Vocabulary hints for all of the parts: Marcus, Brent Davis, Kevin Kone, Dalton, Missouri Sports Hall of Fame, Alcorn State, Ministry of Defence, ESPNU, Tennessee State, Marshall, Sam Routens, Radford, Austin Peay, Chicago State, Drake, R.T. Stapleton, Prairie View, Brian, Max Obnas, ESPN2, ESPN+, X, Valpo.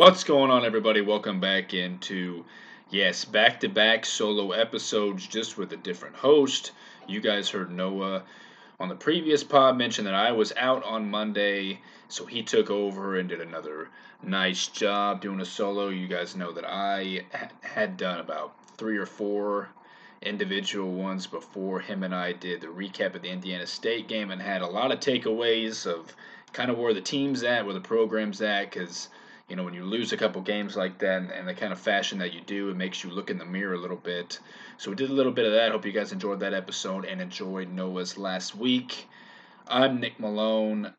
What's going on, everybody? Welcome back into, yes, back-to-back solo episodes just with a different host. You guys heard Noah on the previous pod mention that I was out on Monday, so he took over and did another nice job doing a solo. You guys know that I had done about 3 or 4 individual ones before. Him and I did the recap of the Indiana State game and had a lot of takeaways of kind of where the team's at, where the program's at, because you know, when you lose a couple games like that and the kind of fashion that you do, it makes you look in the mirror a little bit. So we did a little bit of that. Hope you guys enjoyed that episode and enjoyed Noah's last week. I'm Nick Malone,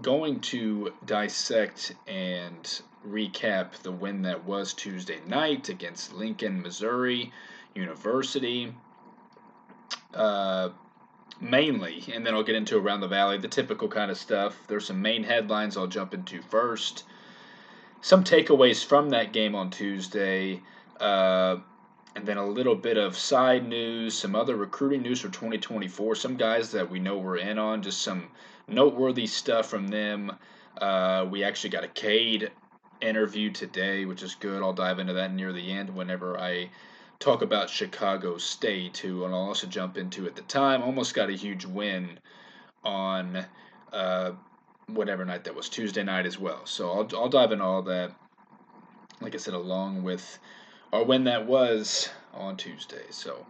going to dissect and recap the win that was Tuesday night against Lincoln, Missouri University, mainly. And then I'll get into Around the Valley, the typical kind of stuff. There's some main headlines I'll jump into first. Some takeaways from that game on Tuesday, and then a little bit of side news, some other recruiting news for 2024, some guys that we know we're in on, just some noteworthy stuff from them. We actually got a Cade interview today, which is good. I'll dive into that near the end whenever I talk about Chicago State, who I'll also jump into at the time. Almost got a huge win on whatever night that was, Tuesday night as well. So I'll dive into all that, like I said, along with our win that was on Tuesday. So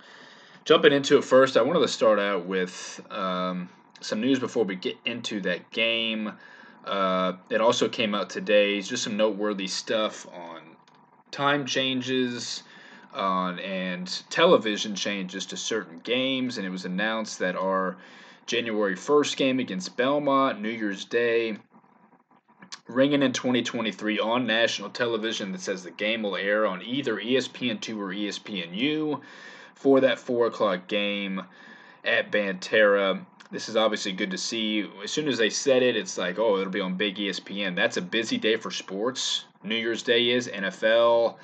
jumping into it first, I wanted to start out with some news before we get into that game. It also came out today. It's just some noteworthy stuff on time changes and television changes to certain games, and it was announced that our January 1st game against Belmont, New Year's Day, ringing in 2023 on national television, that says the game will air on either ESPN2 or ESPNU for that 4 o'clock game at Banterra. This is obviously good to see. As soon as they said it, it's like, oh, it'll be on big ESPN. That's a busy day for sports. New Year's Day is NFL,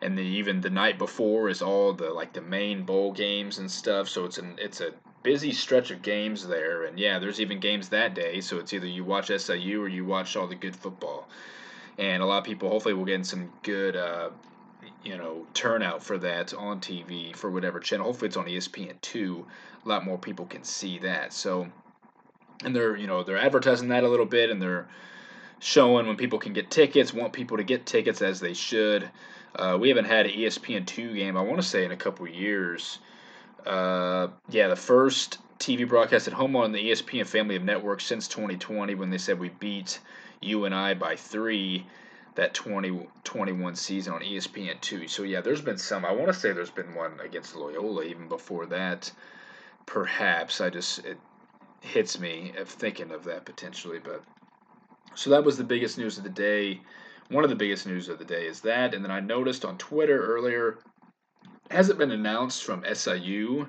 and then even the night before is all the like the main bowl games and stuff. So it's a busy stretch of games there, and yeah, there's even games that day, so it's either you watch SIU or you watch all the good football, and a lot of people hopefully will get in some good, turnout for that on TV for whatever channel. Hopefully it's on ESPN2. A lot more people can see that. So, and they're advertising that a little bit, and they're showing when people can get tickets, want people to get tickets as they should. We haven't had an ESPN2 game, I want to say, in a couple years. The first TV broadcast at home on the ESPN family of networks since 2020, when they said we beat UNI by 3 that 2021 season on ESPN2. So, yeah, there's been some. I want to say there's been one against Loyola even before that, perhaps. It hits me of thinking of that potentially. But so that was the biggest news of the day. One of the biggest news of the day is that. And then I noticed on Twitter earlier, hasn't been announced from SIU.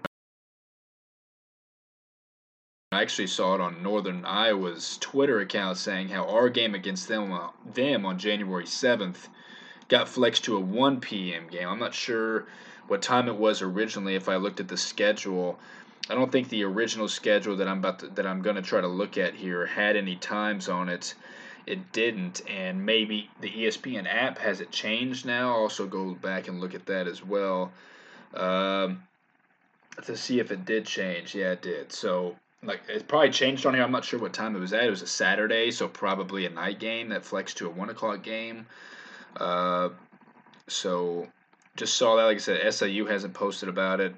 I actually saw it on Northern Iowa's Twitter account saying how our game against them on January 7th got flexed to a 1 p.m. game. I'm not sure what time it was originally if I looked at the schedule. I don't think the original schedule that I'm going to try to look at here had any times on it. It didn't, and maybe the ESPN app has it changed now. I'll also go back and look at that as well to see if it did change. Yeah, it did. So, it probably changed on here. I'm not sure what time it was at. It was a Saturday, so probably a night game that flexed to a 1 o'clock game. So, just saw that. Like I said, SIU hasn't posted about it,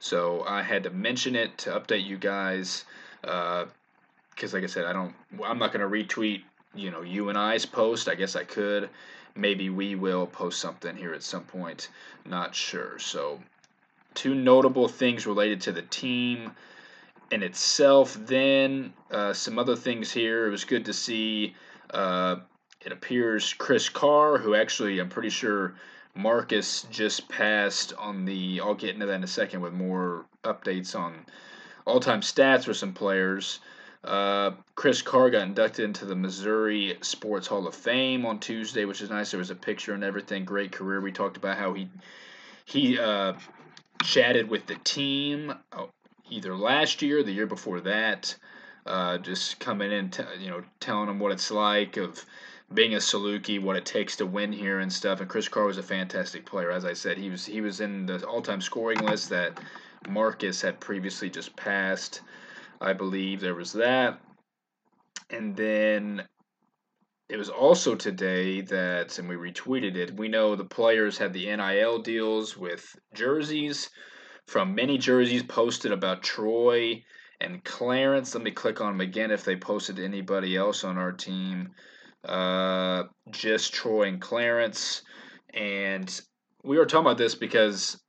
so I had to mention it to update you guys because, like I said, I'm not going to retweet you and I's post. I guess I could. Maybe we will post something here at some point. Not sure. So, two notable things related to the team in itself. Then, some other things here. It was good to see, it appears, Chris Carr, who actually I'm pretty sure Marcus just passed on the. I'll get into that in a second with more updates on all-time stats for some players. Chris Carr got inducted into the Missouri Sports Hall of Fame on Tuesday, which is nice. There was a picture and everything. Great career. We talked about how he chatted with the team either last year or the year before that, just coming in, telling them what it's like of being a Saluki, what it takes to win here and stuff. And Chris Carr was a fantastic player. As I said, he was in the all-time scoring list that Marcus had previously just passed. I believe there was that. And then it was also today that, and we retweeted it, we know the players had the NIL deals with jerseys, from many jerseys posted about Troy and Clarence. Let me click on them again if they posted anybody else on our team. Just Troy and Clarence. And we were talking about this because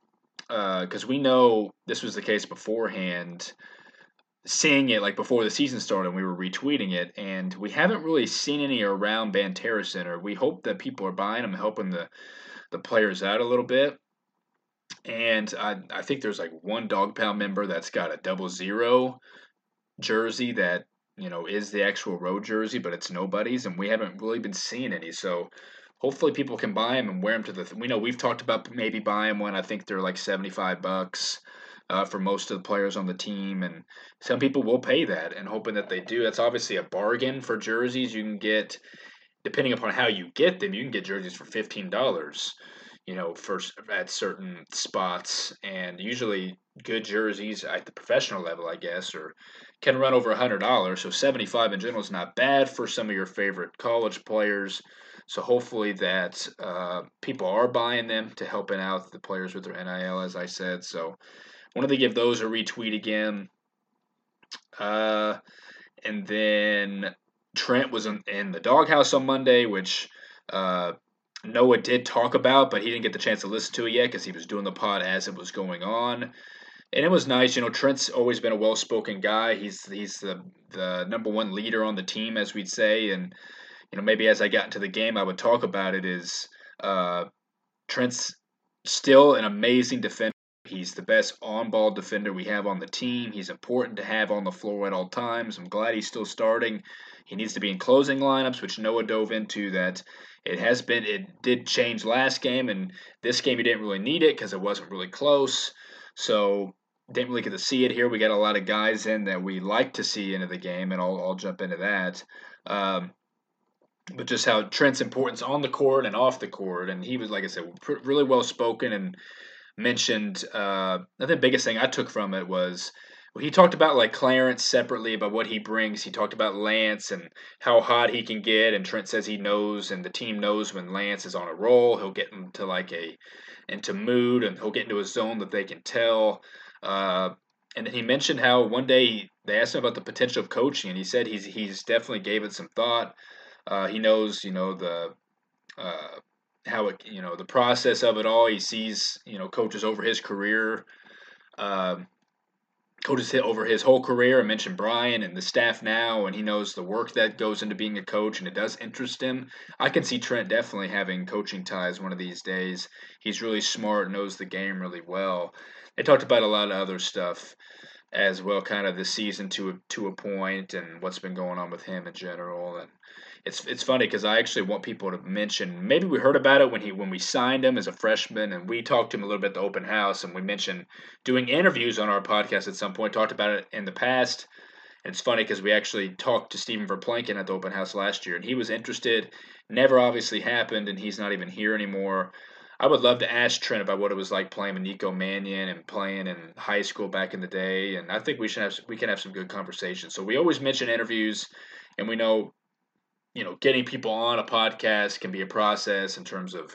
we know this was the case beforehand. Seeing it like before the season started, we were retweeting it, and we haven't really seen any around Banterra Center. We hope that people are buying them, helping the players out a little bit. And I think there's like one Dog Pound member that's got a 00 jersey that, you know, is the actual road jersey, but it's nobody's, and we haven't really been seeing any. So hopefully people can buy them and wear them to the. We know we've talked about maybe buying one. I think they're like $75. For most of the players on the team, and some people will pay that and hoping that they do. That's obviously a bargain for jerseys. You can get, depending upon how you get them, you can get jerseys for $15, you know, at certain spots. And usually good jerseys at the professional level, I guess, or can run over $100. So $75 in general is not bad for some of your favorite college players. So hopefully that people are buying them to helping out the players with their NIL, as I said. So wanted to give those a retweet again. And then Trent was in the doghouse on Monday, which Noah did talk about, but he didn't get the chance to listen to it yet because he was doing the pod as it was going on. And it was nice. You know, Trent's always been a well-spoken guy. He's the number one leader on the team, as we'd say. And, you know, maybe as I got into the game, I would talk about it is Trent's still an amazing defender. He's the best on-ball defender we have on the team. He's important to have on the floor at all times. I'm glad he's still starting. He needs to be in closing lineups, which Noah dove into that. It did change last game, and this game you didn't really need it because it wasn't really close. So didn't really get to see it here. We got a lot of guys in that we like to see into the game, and I'll jump into that. But just how Trent's importance on the court and off the court, and he was, like I said, really well-spoken and mentioned, the biggest thing I took from it was he talked about like Clarence separately about what he brings. He talked about Lance and how hot he can get, and Trent says he knows and the team knows when Lance is on a roll. He'll get into like into mood, and he'll get into a zone that they can tell. And then he mentioned how one day they asked him about the potential of coaching, and he said he's definitely gave it some thought. He knows, you know, the how it, you know, the process of it all. He sees, you know, coaches over his career, coaches over his whole career. I mentioned Brian and the staff now, and he knows the work that goes into being a coach, and it does interest him. I can see Trent definitely having coaching ties one of these days. He's really smart, knows the game really well. They talked about a lot of other stuff as well, kind of the season to a point and what's been going on with him in general. And it's funny because I actually want people to mention, maybe we heard about it when we signed him as a freshman, and we talked to him a little bit at the open house, and we mentioned doing interviews on our podcast at some point, talked about it in the past. And it's funny because we actually talked to Stephen Verplanken at the open house last year, and he was interested. Never obviously happened, and he's not even here anymore. I would love to ask Trent about what it was like playing with Nico Mannion and playing in high school back in the day, and I think we can have some good conversations. So we always mention interviews, and we know, you know, getting people on a podcast can be a process in terms of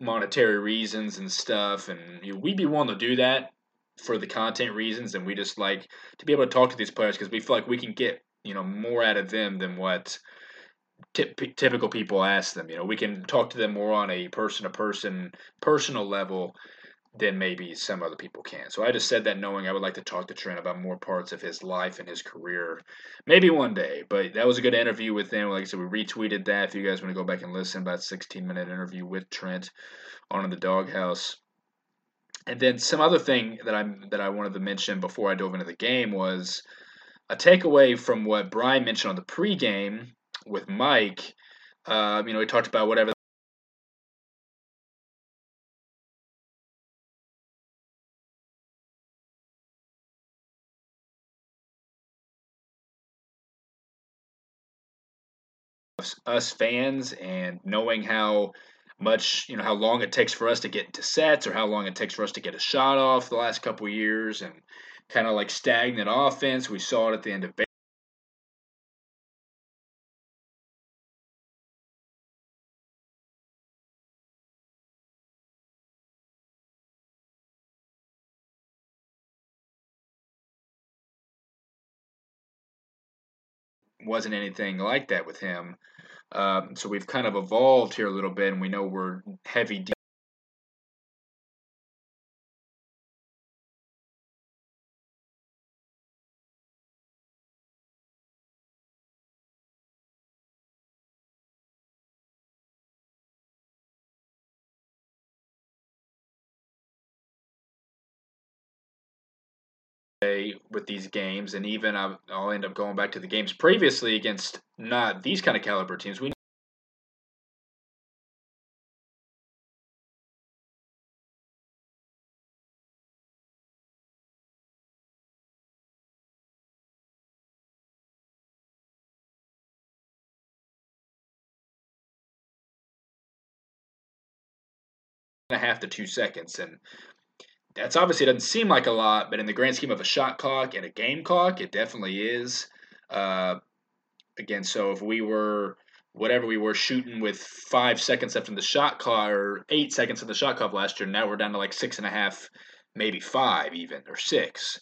monetary reasons and stuff, and you know, we'd be willing to do that for the content reasons, and we just like to be able to talk to these players because we feel like we can get, you know, more out of them than what typical people ask them. You know, we can talk to them more on a person-to-person, personal level than maybe some other people can. So I just said that knowing I would like to talk to Trent about more parts of his life and his career, maybe one day. But that was a good interview with him. Like I said, we retweeted that. If you guys want to go back and listen, about 16-minute interview with Trent on In the Doghouse. And then some other thing that I wanted to mention before I dove into the game was a takeaway from what Brian mentioned on the pregame with Mike. You know, he talked about whatever. us fans and knowing how much, you know, how long it takes for us to get into sets or how long it takes for us to get a shot off the last couple of years, and kind of like stagnant offense. We saw it at the end of wasn't anything like that with him. So we've kind of evolved here a little bit, and we know we're heavy with these games, and even I'll end up going back to the games previously against not these kind of caliber teams. We half to 2 seconds, and that's obviously, it doesn't seem like a lot, but in the grand scheme of a shot clock and a game clock, it definitely is. Again, so if we were, whatever we were shooting with 5 seconds left in the shot clock or 8 seconds in the shot clock last year, now we're down to like 6.5, maybe 5 even, or 6.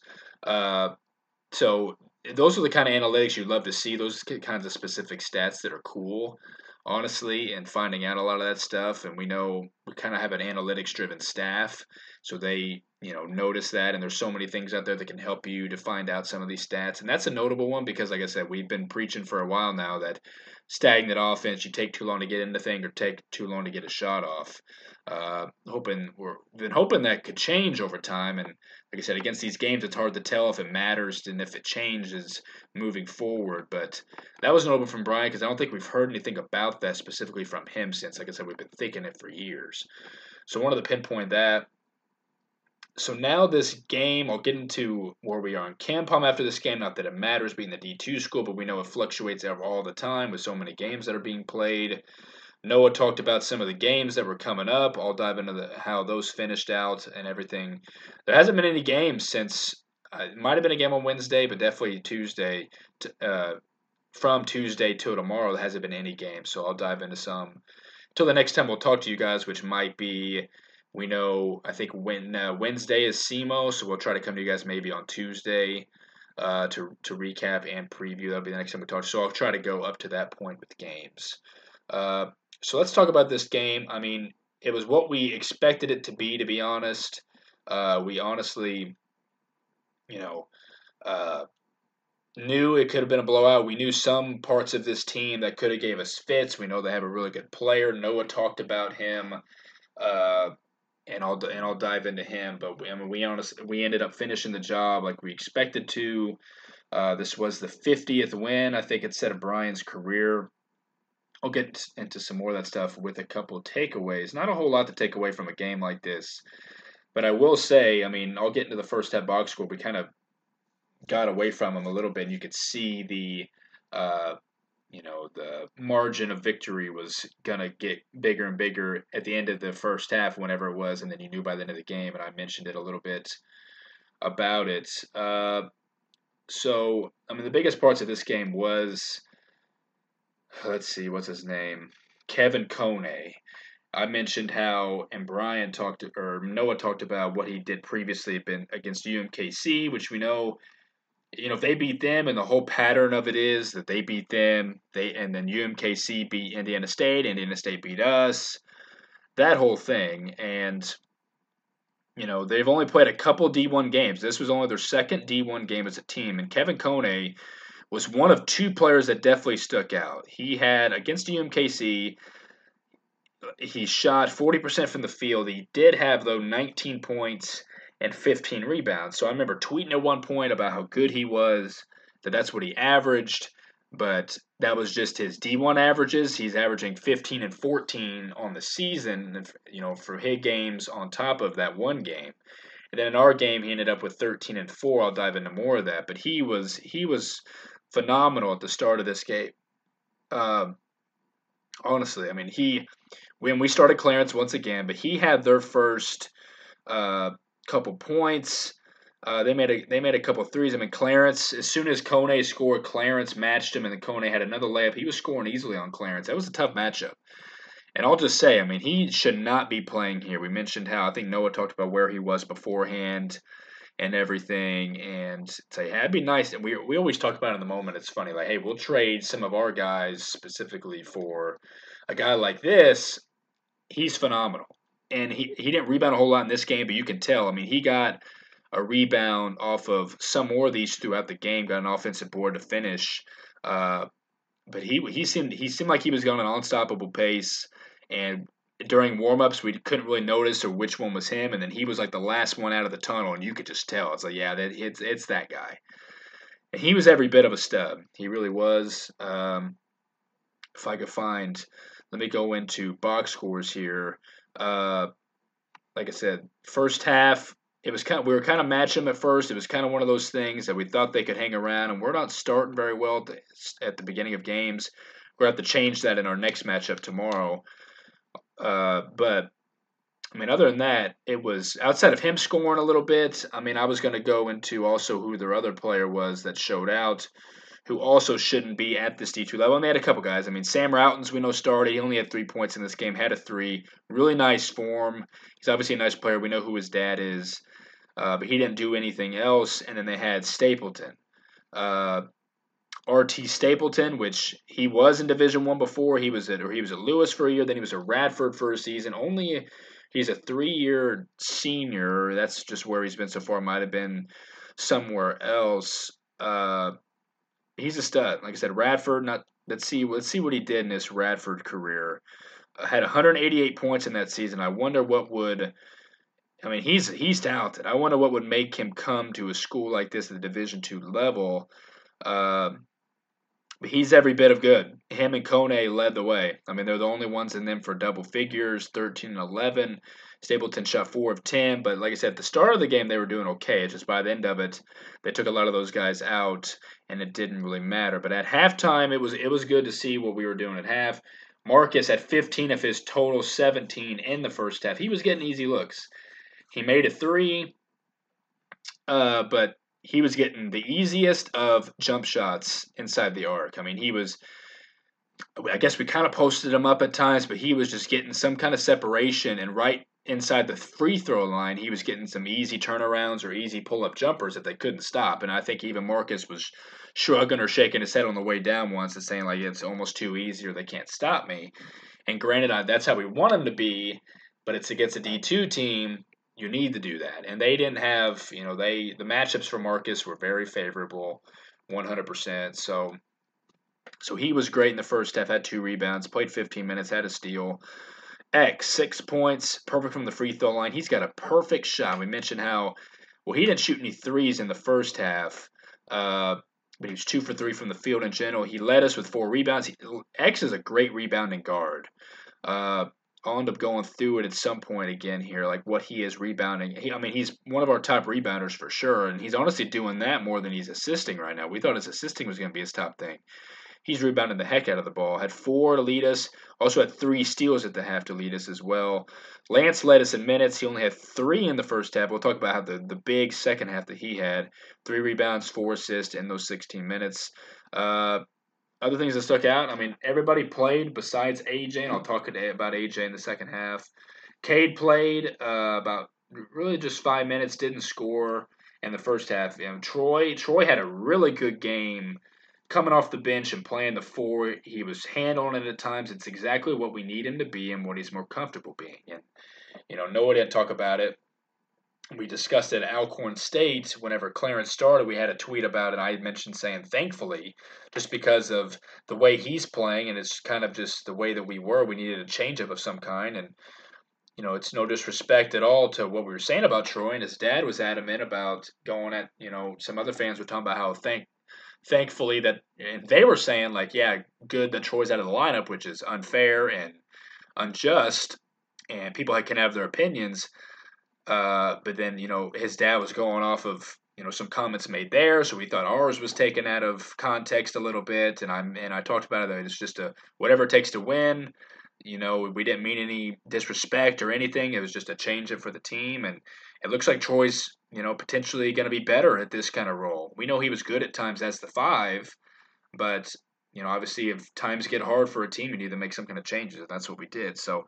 So those are the kind of analytics you love to see, those kinds of specific stats that are cool, honestly, and finding out a lot of that stuff. And we know we kind of have an analytics-driven staff, so they, you know, notice that. And there's so many things out there that can help you to find out some of these stats. And that's a notable one because, like I said, we've been preaching for a while now that stagnant offense, you take too long to get into thing or take too long to get a shot off. We've been hoping that could change over time. And like I said, against these games, it's hard to tell if it matters and if it changes moving forward. But that was notable from Brian because I don't think we've heard anything about that specifically from him since. Like I said, we've been thinking it for years. So I wanted to pinpoint that. So now this game, I'll get into where we are on KenPom after this game. Not that it matters being the D2 school, but we know it fluctuates all the time with so many games that are being played. Noah talked about some of the games that were coming up. I'll dive into how those finished out and everything. There hasn't been any games since it might have been a game on Wednesday, but definitely Tuesday. From Tuesday till tomorrow, there hasn't been any games, so I'll dive into some. Till the next time we'll talk to you guys, which might be... We know, I think, when Wednesday is SEMO, so we'll try to come to you guys maybe on Tuesday to recap and preview. That'll be the next time we talk. So I'll try to go up to that point with games. So let's talk about this game. I mean, it was what we expected it to be honest. We honestly, you know, knew it could have been a blowout. We knew some parts of this team that could have gave us fits. We know they have a really good player. Noah talked about him. And I'll dive into him, but I mean, we ended up finishing the job like we expected to. This was the 50th win, I think, instead of Brian's career. I'll get into some more of that stuff with a couple of takeaways. Not a whole lot to take away from a game like this, but I will say, I mean, I'll get into the first half box score. We kind of got away from him a little bit, and you could see the margin of victory was going to get bigger and bigger at the end of the first half, whenever it was, and then you knew by the end of the game, and I mentioned it a little bit about it. So, I mean, the biggest parts of this game was, let's see, what's his name? Kevin Kone. I mentioned how, and Brian talked, or Noah talked about what he did previously against UMKC, which we know, you know, if they beat them, and the whole pattern of it is that they beat them, and then UMKC beat Indiana State beat us, that whole thing. And, you know, they've only played a couple D1 games. This was only their second D1 game as a team. And Kevin Kone was one of two players that definitely stuck out. He had, against UMKC, he shot 40% from the field. He did have, though, 19 points and 15 rebounds. So I remember tweeting at one point about how good he was, that's what he averaged, but that was just his D1 averages. He's averaging 15 and 14 on the season, you know, for his games on top of that one game. And then in our game, he ended up with 13 and 4. I'll dive into more of that, but he was phenomenal at the start of this game. honestly. I mean, when we started Clarence once again, but he had their first couple points. They made a couple of threes. I mean, Clarence, as soon as Kone scored, Clarence matched him, and then Kone had another layup. He was scoring easily on Clarence. That was a tough matchup. And I'll just say, I mean, he should not be playing here. We mentioned how I think Noah talked about where he was beforehand and everything. And say, hey, it'd be nice. And we always talk about it in the moment. It's funny. Like, hey, we'll trade some of our guys specifically for a guy like this. He's phenomenal. And he didn't rebound a whole lot in this game, but you can tell. I mean, he got a rebound off of some more of these throughout the game, got an offensive board to finish. But he seemed like he was going at an unstoppable pace. And during warm-ups, we couldn't really notice or which one was him. And then he was like the last one out of the tunnel, and you could just tell. It's like, yeah, it's that guy. And he was every bit of a stub. He really was. If I could find – let me go into box scores here. Like I said, first half, it was we were kind of matching them at first. It was kind of one of those things that we thought they could hang around, and we're not starting very well at the beginning of games. We're going to have to change that in our next matchup tomorrow. But, I mean, other than that, it was outside of him scoring a little bit. I mean, I was going to go into also who their other player was that showed out, who also shouldn't be at this D2 level. And they had a couple guys. I mean, Sam Routens, we know, started. He only had 3 points in this game, had a three. Really nice form. He's obviously a nice player. We know who his dad is. But he didn't do anything else. And then they had Stapleton. R.T. Stapleton, which he was in Division I before. He was at Lewis for a year. Then he was at Radford for a season. He's a 3-year senior. That's just where he's been so far. Might have been somewhere else. He's a stud. Like I said, Radford. Let's see what he did in his Radford career. Had 188 points in that season. I wonder what would. I mean, he's talented. I wonder what would make him come to a school like this at the Division II level. But he's every bit of good. Him and Kone led the way. I mean, they're the only ones in them for double figures, 13 and 11. Stapleton shot 4 of 10. But like I said, at the start of the game, they were doing okay. It's just by the end of it, they took a lot of those guys out, and it didn't really matter. But at halftime, it was good to see what we were doing at half. Marcus had 15 of his total 17 in the first half. He was getting easy looks. He made a three, but he was getting the easiest of jump shots inside the arc. I mean, I guess we kind of posted him up at times, but he was just getting some kind of separation, and right inside the free throw line, he was getting some easy turnarounds or easy pull-up jumpers that they couldn't stop. And I think even Marcus was shrugging or shaking his head on the way down once and saying, like, it's almost too easy or they can't stop me. And granted, that's how we want him to be, but it's against a D2 team. You need to do that. And they didn't have, the matchups for Marcus were very favorable, 100%. So he was great in the first half, had 2 rebounds, played 15 minutes, had a steal. X, 6 points, perfect from the free throw line. He's got a perfect shot. We mentioned how, he didn't shoot any threes in the first half, but he was 2 for 3 from the field in general. He led us with 4 rebounds. X is a great rebounding guard. I'll end up going through it at some point again here, like what he is rebounding. He's one of our top rebounders for sure, and he's honestly doing that more than he's assisting right now. We thought his assisting was going to be his top thing. He's rebounding the heck out of the ball. Had 4 to lead us. Also had 3 steals at the half to lead us as well. Lance led us in minutes. He only had 3 in the first half. We'll talk about how the big second half that he had. 3 rebounds, 4 assists in those 16 minutes. Other things that stuck out, everybody played besides AJ, and I'll talk about AJ in the second half. Cade played about really just 5 minutes, didn't score in the first half. Troy had a really good game coming off the bench and playing the 4. He was hand-on it at times. It's exactly what we need him to be and what he's more comfortable being. And, Noah didn't talk about it. We discussed it at Alcorn State whenever Clarence started. We had a tweet about it. I mentioned saying, thankfully, just because of the way he's playing, and it's kind of just the way that we were, we needed a change-up of some kind. And, it's no disrespect at all to what we were saying about Troy, and his dad was adamant about going at, some other fans were talking about how thankfully that, and they were saying, like, yeah, good that Troy's out of the lineup, which is unfair and unjust, and people can have their opinions. But then, his dad was going off of some comments made there. So we thought ours was taken out of context a little bit. And I talked about it, that it's just whatever it takes to win. We didn't mean any disrespect or anything. It was just a change up for the team. And it looks like Troy's, potentially going to be better at this kind of role. We know he was good at times as the five, but, obviously if times get hard for a team, you need to make some kind of changes. And that's what we did. So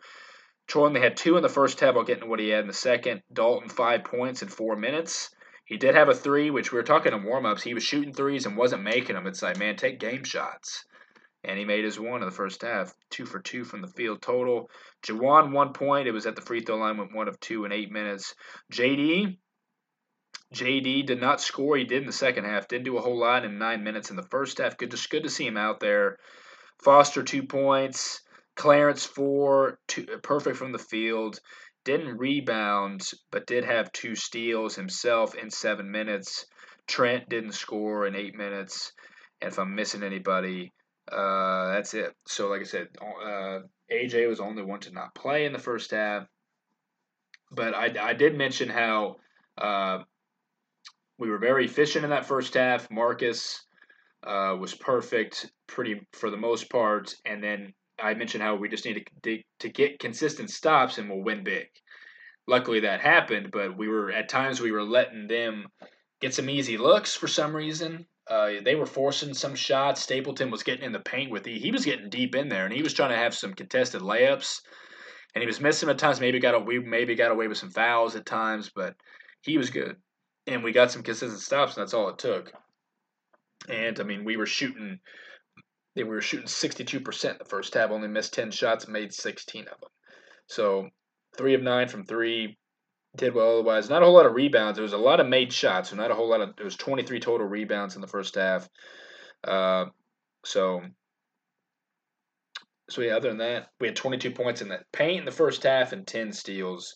Troy only had 2 in the first half. I'll get into what he had in the second. Dalton 5 points in 4 minutes. He did have a 3, which we were talking in warm-ups. He was shooting threes and wasn't making them. It's like, man, take game shots. And he made his 1 in the first half, 2 for 2 from the field total. Jawan, 1 point. It was at the free throw line, went 1 of 2 in 8 minutes. J.D. did not score. He did in the second half. Didn't do a whole lot in 9 minutes in the first half. Good to see him out there. Foster, 2 points. Clarence, 4, 2, perfect from the field. Didn't rebound, but did have 2 steals himself in 7 minutes. Trent didn't score in 8 minutes. And if I'm missing anybody, that's it. So, like I said, AJ was the only one to not play in the first half. But I did mention how we were very efficient in that first half. Marcus was perfect for the most part. And then I mentioned how we just need to get consistent stops and we'll win big. Luckily that happened, but at times we were letting them get some easy looks for some reason. They were forcing some shots. Stapleton was getting in the paint with he was getting deep in there, and he was trying to have some contested layups, and he was missing at times. We got away with some fouls at times, but he was good, and we got some consistent stops, and that's all it took. And I mean, we were shooting 62% in the first half, only missed 10 shots, made 16 of them. So 3 of 9 from 3, did well otherwise. Not a whole lot of rebounds. There was a lot of made shots, so not a whole lot of. There was 23 total rebounds in the first half. So yeah, other than that, we had 22 points in the paint in the first half and 10 steals.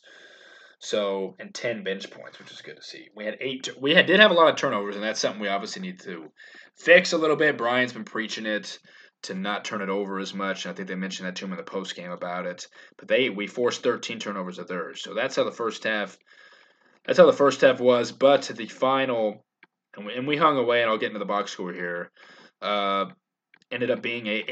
So, and 10 bench points, which is good to see. We had 8. We did have a lot of turnovers, and that's something we obviously need to fix a little bit. Brian's been preaching it to not turn it over as much, and I think they mentioned that to him in the postgame about it. But we forced 13 turnovers of theirs. So that's how the first half was. But the final, and we hung away, and I'll get into the box score here. Ended up being a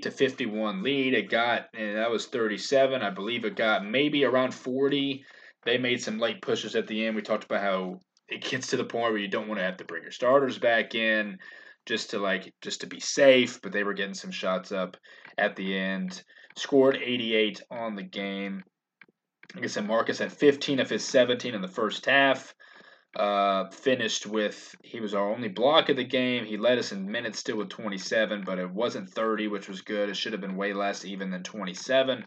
88-51 lead. And that was 37. I believe it got maybe around 40. They made some late pushes at the end. We talked about how it gets to the point where you don't want to have to bring your starters back in just to be safe, but they were getting some shots up at the end. Scored 88 on the game. Like I said, Marcus had 15 of his 17 in the first half. Finished with, he was our only block of the game. He led us in minutes still with 27, but it wasn't 30, which was good. It should have been way less even than 27.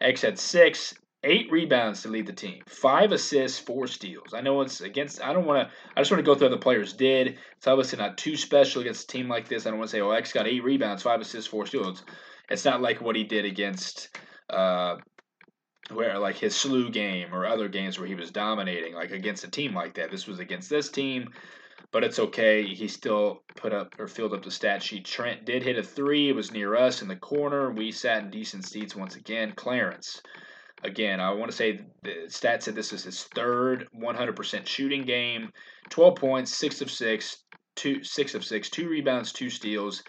X had 6. 8 rebounds to lead the team, 5 assists, 4 steals. I know it's against. I just want to go through what the players did. It's obviously not too special against a team like this. I don't want to say, X got 8 rebounds, 5 assists, 4 steals. It's not like what he did against where his SLU game or other games where he was dominating. Like against a team like that, this was against this team, but it's okay. He still filled up the stat sheet. Trent did hit a 3. It was near us in the corner. We sat in decent seats once again. Clarence. Again, I want to say the stats said this is his third 100% shooting game. 12 points, 6 of 6, 2 rebounds, 2 steals,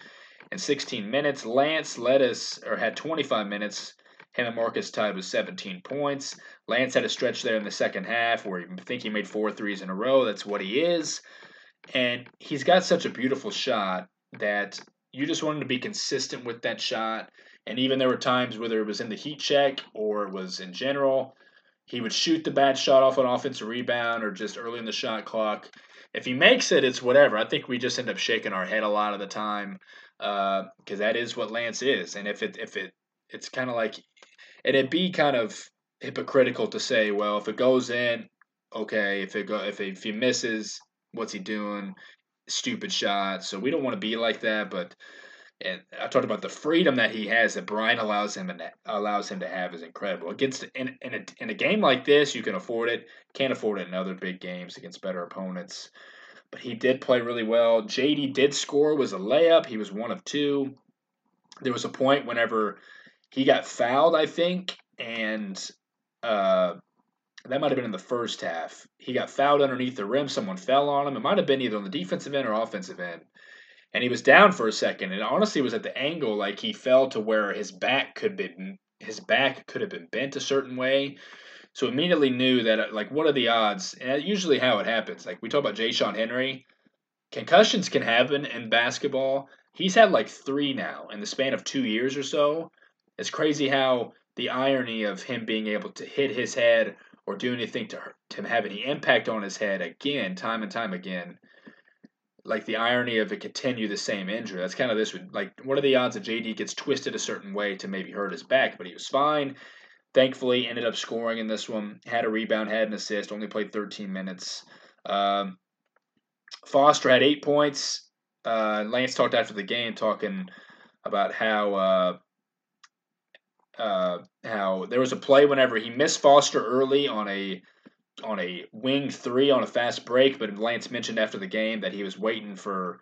and 16 minutes. Lance had 25 minutes. Him and Marcus tied with 17 points. Lance had a stretch there in the second half where I think he made 4 threes in a row. That's what he is. And he's got such a beautiful shot that you just want him to be consistent with that shot. And even there were times, whether it was in the heat check or it was in general, he would shoot the bad shot off an offensive rebound or just early in the shot clock. If he makes it, it's whatever. I think we just end up shaking our head a lot of the time because that is what Lance is. And it's kind of like – it'd be kind of hypocritical to say, well, if it goes in, okay. If he misses, what's he doing? Stupid shot. So we don't want to be like that, but – and I talked about the freedom that he has, that Brian allows him to have, is incredible. Against in a game like this, you can afford it. Can't afford it in other big games against better opponents. But he did play really well. J.D. did score. Was a layup. He was 1 of 2. There was a point whenever he got fouled, I think, and That might have been in the first half. He got fouled underneath the rim. Someone fell on him. It might have been either on the defensive end or offensive end. And he was down for a second. And honestly, it was at the angle, like he fell to where his back could have been bent a certain way. So immediately knew that, like, what are the odds? And that's usually how it happens. Like, we talk about Jay Sean Henry. Concussions can happen in basketball. He's had, like, 3 now in the span of 2 years or so. It's crazy how the irony of him being able to hit his head or do anything to have any impact on his head again, time and time again. Like, the irony of it continue the same injury. That's kind of this. Like, what are the odds that J.D. gets twisted a certain way to maybe hurt his back? But he was fine. Thankfully, ended up scoring in this one. Had a rebound, had an assist. Only played 13 minutes. Foster had 8 points. Lance talked after the game, talking about how there was a play whenever he missed Foster early on a wing three on a fast break, but Lance mentioned after the game that he was waiting for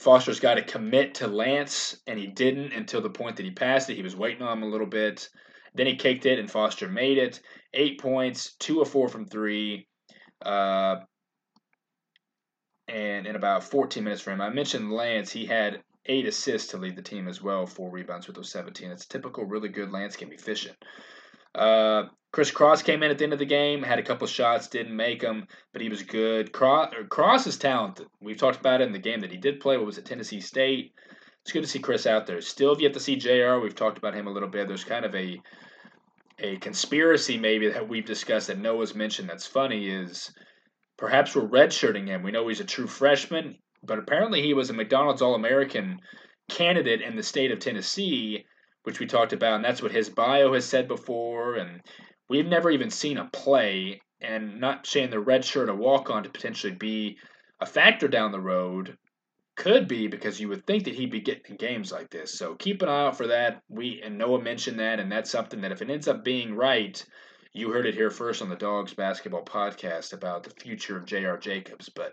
Foster's guy to commit to Lance, and he didn't until the point that he passed it. He was waiting on him a little bit. Then he kicked it, and Foster made it. 8 points, 2 of 4 from 3, and in about 14 minutes for him. I mentioned Lance. He had 8 assists to lead the team as well, 4 rebounds with those 17. It's typical, really good Lance can be efficient. Chris Cross came in at the end of the game, had a couple shots, didn't make them, but he was good. Cross is talented. We've talked about it in the game that he did play. What was it, Tennessee State? It's good to see Chris out there. Still have yet to see JR. We've talked about him a little bit. There's kind of a conspiracy maybe that we've discussed that Noah's mentioned that's funny is perhaps we're redshirting him. We know he's a true freshman, but apparently he was a McDonald's All-American candidate in the state of Tennessee, which we talked about, and that's what his bio has said before, and we've never even seen him play, and not saying the red shirt a walk-on to potentially be a factor down the road could be, because you would think that he'd be getting in games like this. So keep an eye out for that. And Noah mentioned that, and that's something that if it ends up being right, you heard it here first on the Dogs Basketball Podcast about the future of J.R. Jacobs. But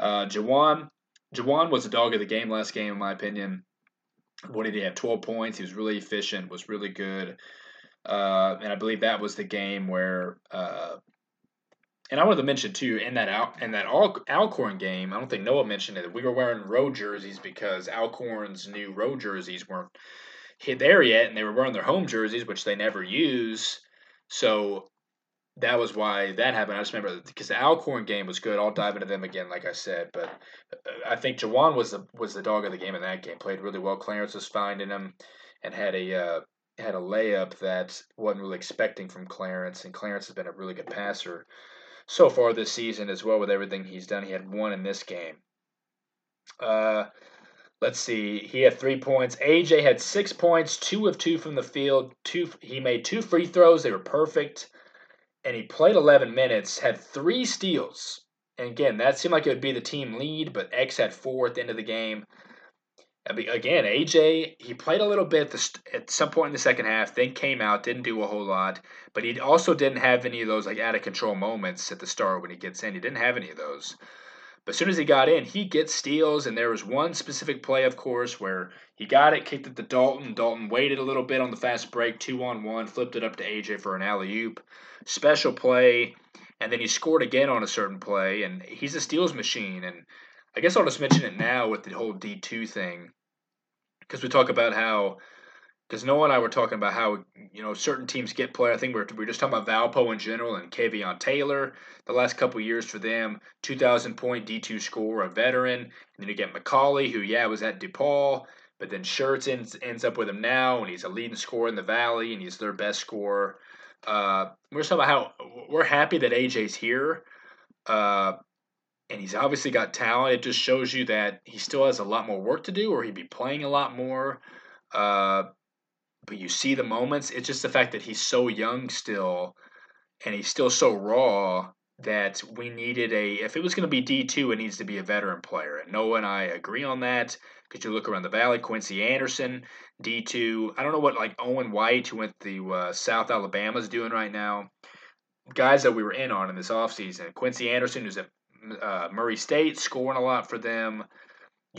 Jawan was the dog of the game last game, in my opinion. What did he have? 12 points. He was really efficient, was really good. And I believe that was the game where and I wanted to mention, too, in that Alcorn game, I don't think Noah mentioned it, we were wearing road jerseys because Alcorn's new road jerseys weren't there yet, and they were wearing their home jerseys, which they never use. So that was why that happened. I just remember because the Alcorn game was good. I'll dive into them again, like I said. But I think Jawan was the dog of the game in that game. Played really well. Clarence was finding him and had a layup that wasn't really expecting from Clarence. And Clarence has been a really good passer so far this season as well with everything he's done. He had 1 in this game. Let's see. He had 3 points. AJ had 6 points, 2 of 2 from the field. He made 2 free throws. They were perfect. And he played 11 minutes, had 3 steals. And again, that seemed like it would be the team lead, but X had 4 at the end of the game. Again, AJ, he played a little bit at some point in the second half, then came out, didn't do a whole lot. But he also didn't have any of those like out-of-control moments at the start when he gets in. He didn't have any of those. But as soon as he got in, he gets steals, and there was one specific play, of course, where he got it, kicked it to Dalton. Dalton waited a little bit on the fast break, 2-on-1, flipped it up to AJ for an alley-oop. Special play, and then he scored again on a certain play, and he's a steals machine. And I guess I'll just mention it now with the whole D2 thing. Because we talk about how, because Noah and I were talking about how, you know, certain teams get players. I think we were just talking about Valpo in general and Kavion Taylor the last couple of years for them. 2,000-point D2 scorer, a veteran. And then you get McCauley, who, was at DePaul. But then Schertz ends up with him now, and he's a leading scorer in the Valley, and he's their best scorer. We're talking about how we're happy that AJ's here. And he's obviously got talent. It just shows you that he still has a lot more work to do, or he'd be playing a lot more. But you see the moments. It's just the fact that he's so young still, and he's still so raw that we needed if it was going to be D2, it needs to be a veteran player. And Noah and I agree on that because you look around the Valley, Quincy Anderson, D2. I don't know what Owen White, who went to South Alabama, is doing right now. Guys that we were in on in this offseason. Quincy Anderson, who's at Murray State, scoring a lot for them.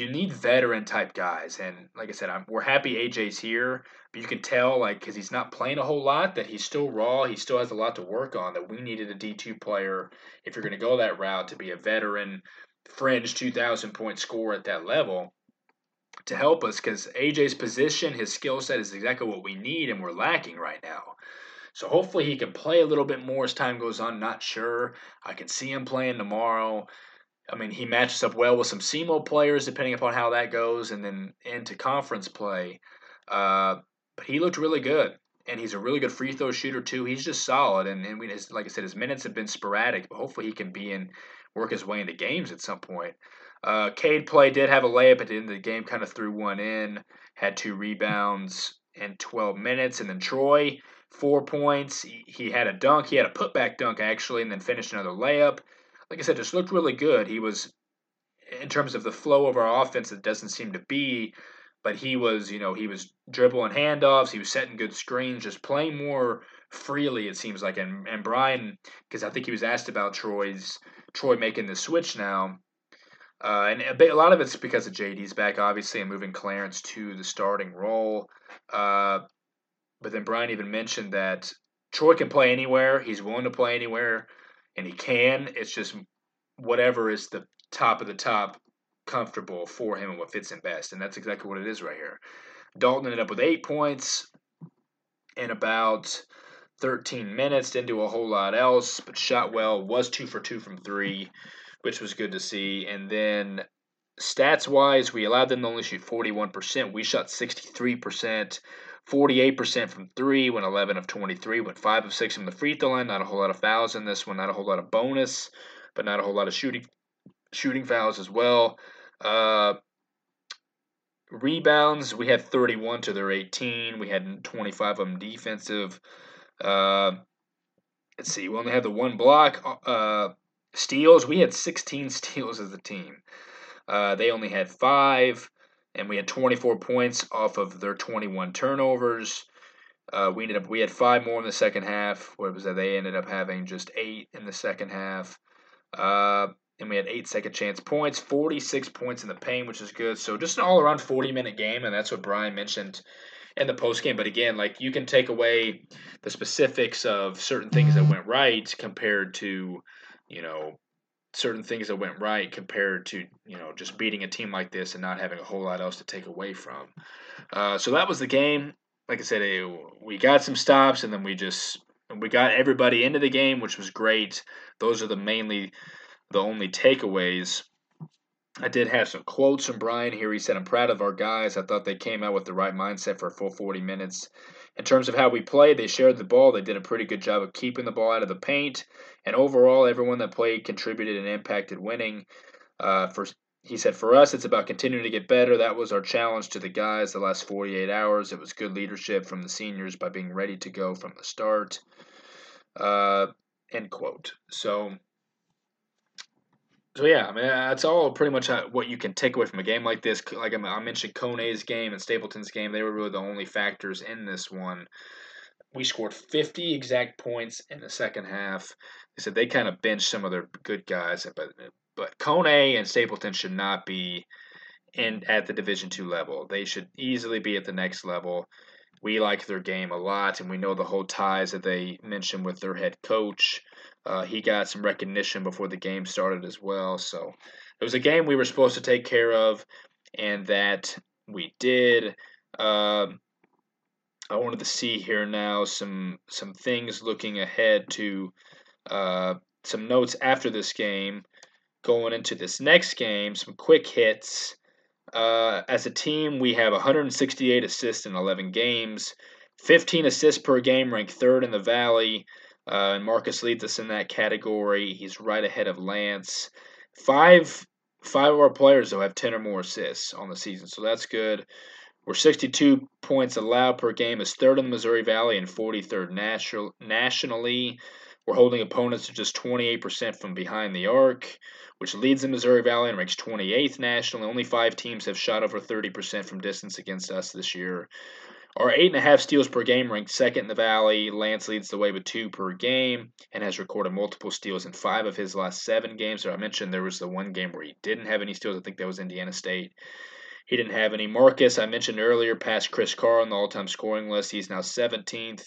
you need veteran type guys. And like I said, we're happy AJ's here, but you can tell, like, because he's not playing a whole lot, that he's still raw. He still has a lot to work on, that we needed a D2 player, if you're going to go that route, to be a veteran fringe 2,000-point scorer at that level to help us, because AJ's position, his skill set is exactly what we need and we're lacking right now. So hopefully he can play a little bit more as time goes on. Not sure. I can see him playing tomorrow. I mean, he matches up well with some SEMO players, depending upon how that goes, and then into conference play. But he looked really good, and he's a really good free throw shooter too. He's just solid, and like I said, his minutes have been sporadic, but hopefully he can work his way into games at some point. Cade play did have a layup at the end of the game, kind of threw one in, had 2 rebounds in 12 minutes, and then Troy, 4 points. He had a dunk. He had a putback dunk, actually, and then finished another layup. Like I said, just looked really good. He was, in terms of the flow of our offense, it doesn't seem to be, but he was dribbling handoffs. He was setting good screens, just playing more freely, it seems like. And Brian, because I think he was asked about Troy making the switch now. And a lot of it's because of J.D.'s back, obviously, and moving Clarence to the starting role. But then Brian even mentioned that Troy can play anywhere. He's willing to play anywhere, and he can. It's just whatever is the top of the top comfortable for him and what fits him best, and that's exactly what it is right here. Dalton ended up with 8 points in about 13 minutes. Didn't do a whole lot else, but shot well. Was 2 for 2 from 3, which was good to see. And then stats-wise, we allowed them to only shoot 41%. We shot 63%. 48% from 3, went 11 of 23, went 5 of 6 from the free throw line. Not a whole lot of fouls in this one, not a whole lot of bonus, but not a whole lot of shooting fouls as well. Rebounds, we had 31 to their 18. We had 25 of them defensive. Let's see, we only had the 1 block. Steals, we had 16 steals as a team. They only had 5. And we had 24 points off of their 21 turnovers. We had 5 more in the second half. What was that? They ended up having just 8 in the second half. And we had 8 second chance points, 46 points in the paint, which is good. So just an all around 40-minute game, and that's what Brian mentioned in the post game. But again, like, you can take away the specifics of certain things that went right compared to, certain things that went right compared to, just beating a team like this and not having a whole lot else to take away from. So that was the game. Like I said, we got some stops, and then we got everybody into the game, which was great. Those are the only takeaways. I did have some quotes from Brian here. He said, "I'm proud of our guys. I thought they came out with the right mindset for a full 40 minutes. In terms of how we played, they shared the ball. They did a pretty good job of keeping the ball out of the paint. And overall, everyone that played contributed and impacted winning." He said, "For us, it's about continuing to get better. That was our challenge to the guys the last 48 hours. It was good leadership from the seniors by being ready to go from the start." End quote. So yeah, I mean, that's all pretty much what you can take away from a game like this. Like I mentioned, Kone's game and Stapleton's game, they were really the only factors in this one. We scored 50 exact points in the second half. They said they kind of benched some of their good guys, but Kone and Stapleton should not be at the Division II level. They should easily be at the next level. We like their game a lot, and we know the whole ties that they mentioned with their head coach. He got some recognition before the game started as well. So it was a game we were supposed to take care of, and that we did. I wanted to see here now some things looking ahead to some notes after this game, going into this next game, some quick hits. As a team, we have 168 assists in 11 games, 15 assists per game, ranked 3rd in the Valley. And Marcus leads us in that category. He's right ahead of Lance. Five of our players, though, have 10 or more assists on the season, so that's good. We're 62 points allowed per game, is 3rd in the Missouri Valley and 43rd nationally. We're holding opponents to just 28% from behind the arc, which leads the Missouri Valley and ranks 28th nationally. Only 5 teams have shot over 30% from distance against us this year. Our 8.5 steals per game ranked second in the Valley. Lance leads the way with 2 per game and has recorded multiple steals in 5 of his last 7 games. So I mentioned there was the one game where he didn't have any steals. I think that was Indiana State. He didn't have any. Marcus, I mentioned earlier, passed Chris Carr on the all-time scoring list. He's now 17th.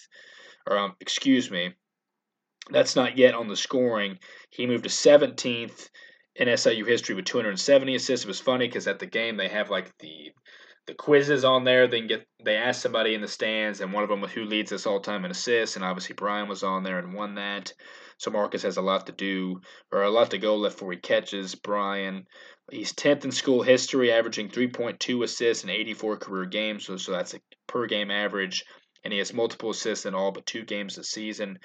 That's not yet on the scoring. He moved to 17th in SIU history with 270 assists. It was funny because at the game they have like the quizzes on there. They ask somebody in the stands, and one of them was who leads this all time in assists, and obviously Brian was on there and won that. So Marcus has a lot to go left before he catches Brian. He's 10th in school history, averaging 3.2 assists in 84 career games, so that's a per game average, and he has multiple assists in all but 2 games this season.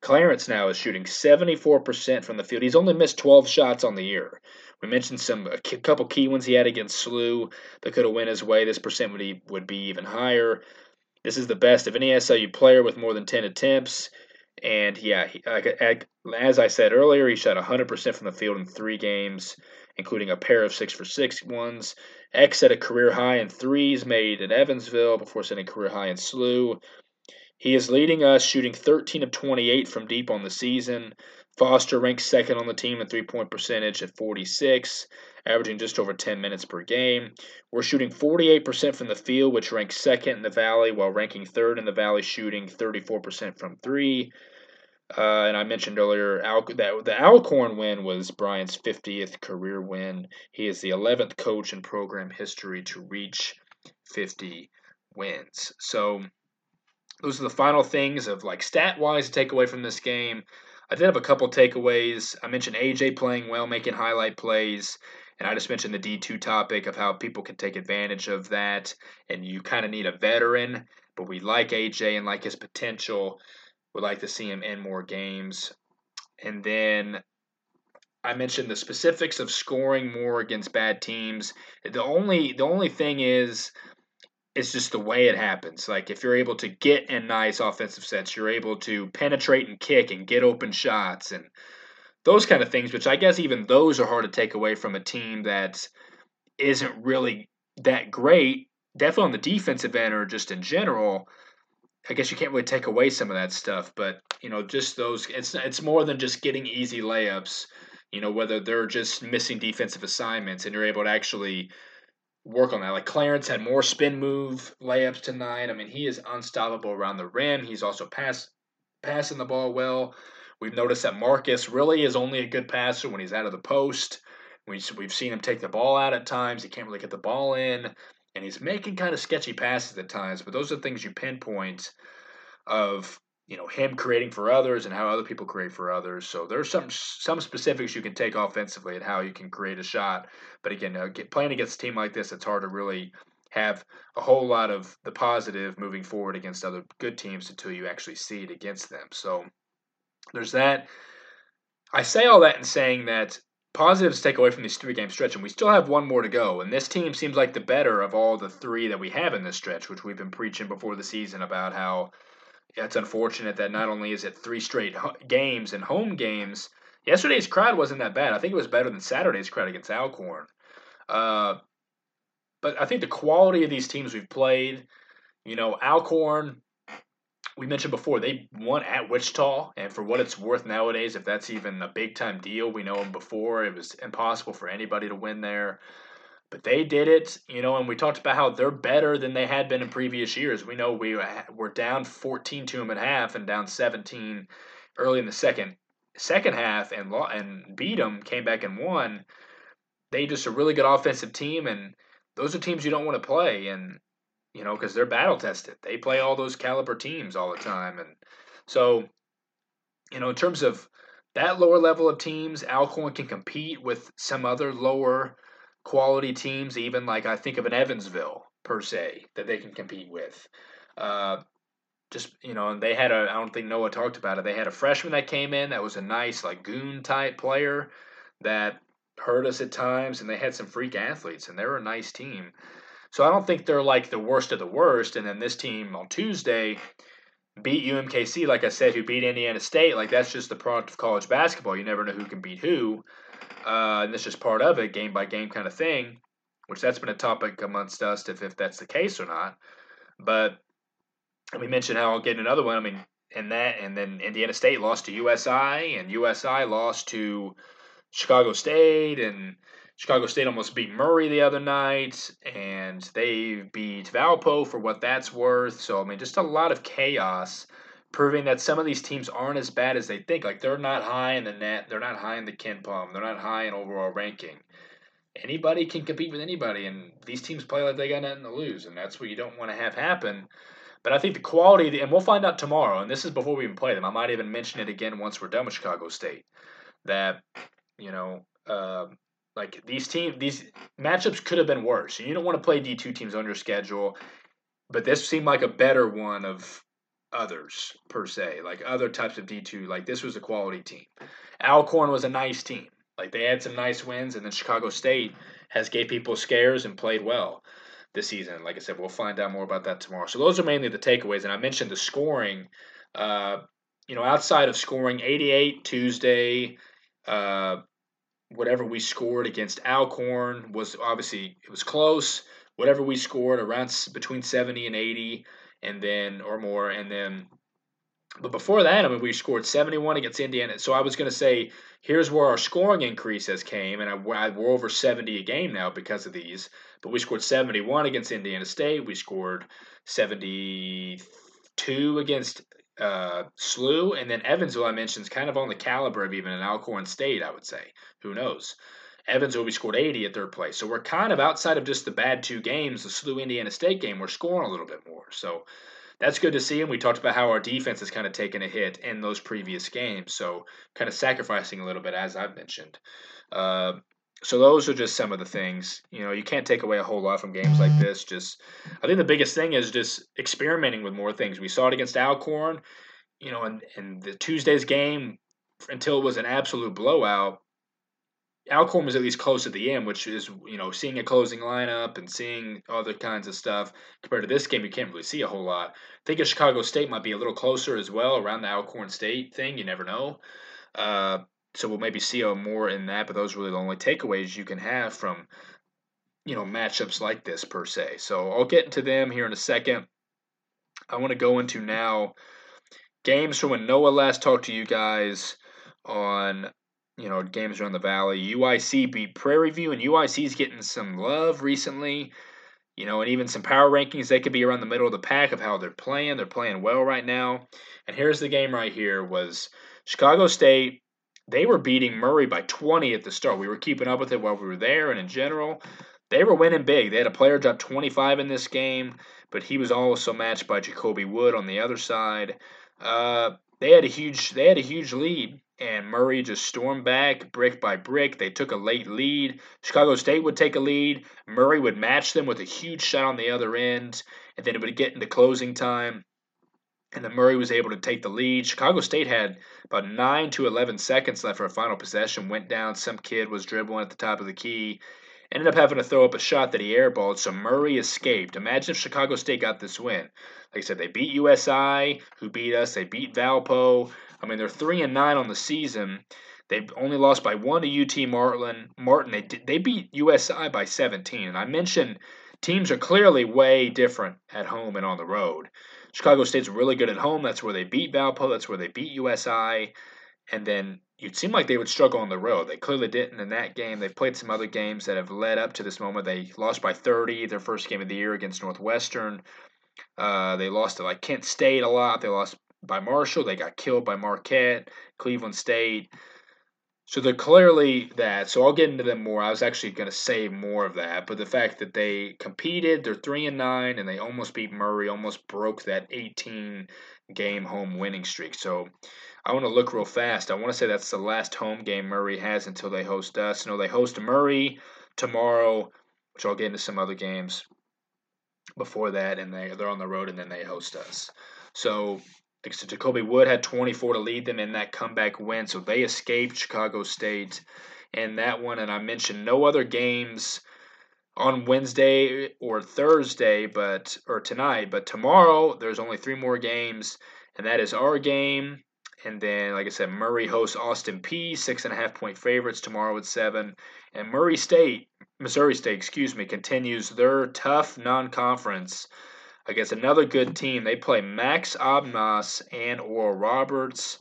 Clarence now is shooting 74% from the field. He's only missed 12 shots on the year. We mentioned a couple key ones he had against SLU that could have went his way. This percent would be even higher. This is the best of any SIU player with more than 10 attempts. And, as I said earlier, he shot 100% from the field in 3 games, including a pair of 6-for-6 ones. X set a career high in threes made at Evansville before setting a career high in SLU. He is leading us, shooting 13 of 28 from deep on the season. Foster ranks second on the team in three-point percentage at 46, averaging just over 10 minutes per game. We're shooting 48% from the field, which ranks second in the Valley, while ranking third in the Valley, shooting 34% from three. And I mentioned earlier that the Alcorn win was Brian's 50th career win. He is the 11th coach in program history to reach 50 wins. So those are the final things of like stat-wise to take away from this game. I did have a couple takeaways. I mentioned AJ playing well, making highlight plays, and I just mentioned the D2 topic of how people can take advantage of that, and you kind of need a veteran, but we like AJ and like his potential. We'd like to see him in more games. And then I mentioned the specifics of scoring more against bad teams. The only thing is, it's just the way it happens. Like, if you're able to get in nice offensive sets, you're able to penetrate and kick and get open shots and those kind of things, which I guess even those are hard to take away from a team that isn't really that great, definitely on the defensive end or just in general. I guess you can't really take away some of that stuff, but, just those – it's more than just getting easy layups, whether they're just missing defensive assignments and you're able to actually – work on that. Like Clarence had more spin move layups tonight. I mean, he is unstoppable around the rim. He's also passing the ball well. We've noticed that Marcus really is only a good passer when he's out of the post. We've seen him take the ball out at times. He can't really get the ball in, and he's making kind of sketchy passes at times. But those are things you pinpoint of him creating for others and how other people create for others. So there's some specifics you can take offensively at how you can create a shot. But again, playing against a team like this, it's hard to really have a whole lot of the positive moving forward against other good teams until you actually see it against them. So there's that. I say all that in saying that positives take away from these 3-game stretch, and we still have one more to go. And this team seems like the better of all the 3 that we have in this stretch, which we've been preaching before the season about how that's unfortunate that not only is it 3 straight games and home games, yesterday's crowd wasn't that bad. I think it was better than Saturday's crowd against Alcorn. But I think the quality of these teams we've played, Alcorn, we mentioned before, they won at Wichita. And for what it's worth nowadays, if that's even a big-time deal, we know them before. It was impossible for anybody to win there. But they did it, and we talked about how they're better than they had been in previous years. We know we were down 14 to them at half and down 17 early in the second half and beat them, came back and won. They just a really good offensive team, and those are teams you don't want to play, and because they're battle-tested. They play all those caliber teams all the time. And so, in terms of that lower level of teams, Alcorn can compete with some other lower quality teams, even like I think of an Evansville per se that they can compete with. And they had I don't think Noah talked about it. They had a freshman that came in that was a nice like goon type player that hurt us at times, and they had some freak athletes, and they were a nice team. So I don't think they're like the worst of the worst. And then this team on Tuesday beat UMKC, like I said, who beat Indiana State. Like that's just the product of college basketball. You never know who can beat who. And this is part of it, game by game kind of thing, which that's been a topic amongst us if that's the case or not. But we mentioned how I'll get another one. I mean, and that, and then Indiana State lost to USI, and USI lost to Chicago State, and Chicago State almost beat Murray the other night, and they beat Valpo for what that's worth. So, I mean, just a lot of chaos, proving that some of these teams aren't as bad as they think. Like, they're not high in the net. They're not high in the KenPom. They're not high in overall ranking. Anybody can compete with anybody, and these teams play like they got nothing to lose, and that's what you don't want to have happen. But I think the quality, and we'll find out tomorrow, and this is before we even play them. I might even mention it again once we're done with Chicago State, that, you know, like these matchups could have been worse. You don't want to play D2 teams on your schedule, but this seemed like a better one of others, per se, like other types of D2. Like, this was a quality team. Alcorn was a nice team. Like, they had some nice wins, and then Chicago State has gave people scares and played well this season. Like I said, we'll find out more about that tomorrow. So those are mainly the takeaways, and I mentioned the scoring. You know, outside of scoring 88 Tuesday, whatever we scored against Alcorn was obviously, it was close. Whatever we scored around between 70 and 80, and then or more, and then. But before that, I mean, we scored 71 against Indiana. So I was going to say, here's where our scoring increases came, and we're over 70 a game now because of these. But we scored 71 against Indiana State. We scored 72 against SLU, and then Evansville, I mentioned, is kind of on the caliber of even an Alcorn State, I would say. Who knows? Evansville, we scored 80 at third place. So we're kind of outside of just the bad two games, the SLU-Indiana State game, we're scoring a little bit more. So that's good to see, and we talked about how our defense has kind of taken a hit in those previous games, so kind of sacrificing a little bit, as I've mentioned. So those are just some of the things. You know, you can't take away a whole lot from games like this. Just, I think the biggest thing is just experimenting with more things. We saw it against Alcorn, you know, and the Tuesday's game, until it was an absolute blowout, Alcorn was at least close at the end, which is, you know, seeing a closing lineup and seeing other kinds of stuff. Compared to this game, you can't really see a whole lot. I think Chicago State might be a little closer as well around the Alcorn State thing. You never know. So we'll maybe see more in that, but those are really the only takeaways you can have from, you know, matchups like this per se. So I'll get into them here in a second. I want to go into now games from when Noah last talked to you guys on – you know, games around the valley. UIC beat Prairie View, and UIC's getting some love recently, you know, and even some power rankings. They could be around the middle of the pack of how they're playing. They're playing well right now. And here's the game right here was Chicago State. They were beating Murray by 20 at the start. We were keeping up with it while we were there, and in general, they were winning big. They had a player drop 25 in this game, but he was also matched by Jacoby Wood on the other side. They had a huge lead. And Murray just stormed back brick by brick. They took a late lead. Chicago State would take a lead. Murray would match them with a huge shot on the other end. And then it would get into closing time. And then Murray was able to take the lead. Chicago State had about 9 to 11 seconds left for a final possession. Went down. Some kid was dribbling at the top of the key. Ended up having to throw up a shot that he airballed, so Murray escaped. Imagine if Chicago State got this win. Like I said, they beat USI, who beat us. They beat Valpo. I mean, they're 3-9 on the season. They've only lost by 1 to UT Martin. They beat USI by 17. And I mentioned teams are clearly way different at home and on the road. Chicago State's really good at home. That's where they beat Valpo. That's where they beat USI. And then it seemed like they would struggle on the road. They clearly didn't in that game. They've played some other games that have led up to this moment. They lost by 30, their first game of the year against Northwestern. They lost to like Kent State a lot. They lost by Marshall. They got killed by Marquette, Cleveland State. So they're clearly that. So I'll get into them more. I was actually going to say more of that. But the fact that they competed, they're 3-9, and they almost beat Murray, almost broke that 18-game home winning streak. So I want to look real fast. I want to say that's the last home game Murray has until they host us. No, they host Murray tomorrow, which I'll get into some other games before that, and they're on the road, and then they host us. So Jacoby Wood had 24 to lead them in that comeback win, so they escaped Chicago State in that one. And I mentioned no other games on Wednesday or Thursday, or tonight. But tomorrow there's only 3 more games, and that is our game. And then, like I said, Murray hosts Austin Peay, 6.5-point favorites tomorrow at 7. And Missouri State, continues their tough non-conference. against another good team. They play Max Obnas and Oral Roberts.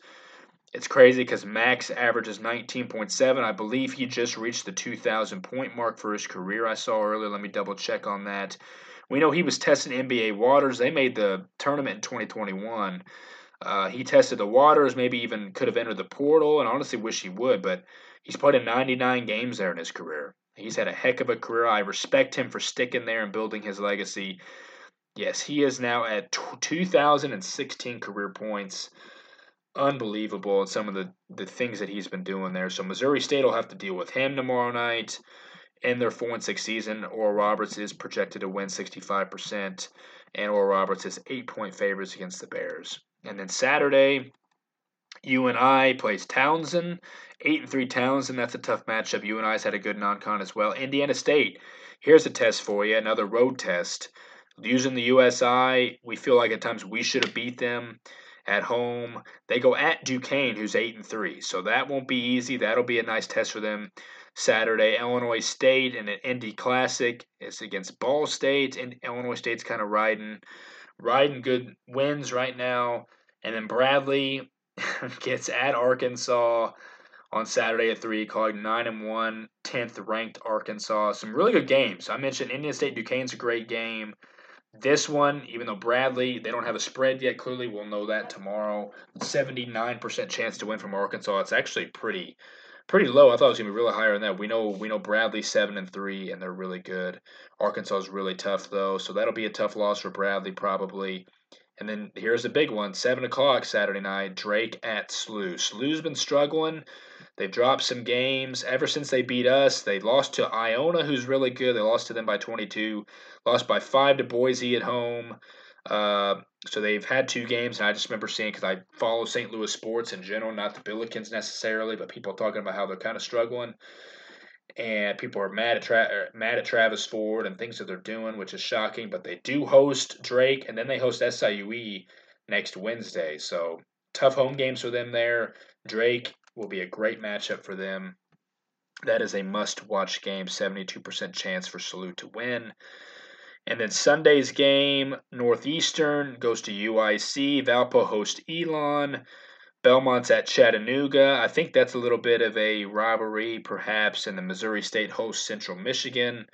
It's crazy because Max averages 19.7. I believe he just reached the 2,000-point mark for his career. I saw earlier. Let me double-check on that. We know he was testing NBA waters. They made the tournament in 2021. He tested the waters, maybe even could have entered the portal, and I honestly wish he would, but he's played in 99 games there in his career. He's had a heck of a career. I respect him for sticking there and building his legacy. Yes, he is now at 2,016 career points. Unbelievable, and some of the things that he's been doing there. So Missouri State will have to deal with him tomorrow night in their 4-6 season. Oral Roberts is projected to win 65%, and Oral Roberts is 8-point favorites against the Bears. And then Saturday, UNI plays Townsend, 8-3 Townsend. That's a tough matchup. UNI's had a good non-con as well. Indiana State, here's a test for you, another road test. Using the USI, we feel like at times we should have beat them at home. They go at Duquesne, who's 8-3. So that won't be easy. That'll be a nice test for them Saturday. Illinois State in an Indy Classic. It's against Ball State, and Illinois State's kind of riding good wins right now. And then Bradley gets at Arkansas on Saturday at 3 o'clock, 9-1, 10th-ranked Arkansas. Some really good games. I mentioned Indiana State, Duquesne's a great game. This one, even though Bradley, they don't have a spread yet, clearly we'll know that tomorrow. 79% chance to win from Arkansas. It's actually pretty low. I thought it was going to be really higher than that. We know Bradley 7-3, and they're really good. Arkansas is really tough, though, so that'll be a tough loss for Bradley probably. And then here's a big one, 7 o'clock Saturday night, Drake at SLU. SLU's been struggling. They've dropped some games. Ever since they beat us, they lost to Iona, who's really good. They lost to them by 22, lost by 5 to Boise at home. So they've had 2 games, and I just remember seeing, because I follow St. Louis sports in general, not the Billikens necessarily, but people talking about how they're kind of struggling. And people are mad at Travis Ford and things that they're doing, which is shocking. But they do host Drake, and then they host SIUE next Wednesday. So tough home games for them there. Drake will be a great matchup for them. That is a must-watch game, 72% chance for SLU to win. And then Sunday's game, Northeastern goes to UIC. Valpo hosts Elon. Belmont's at Chattanooga. I think that's a little bit of a rivalry, perhaps, and the Missouri State hosts Central Michigan.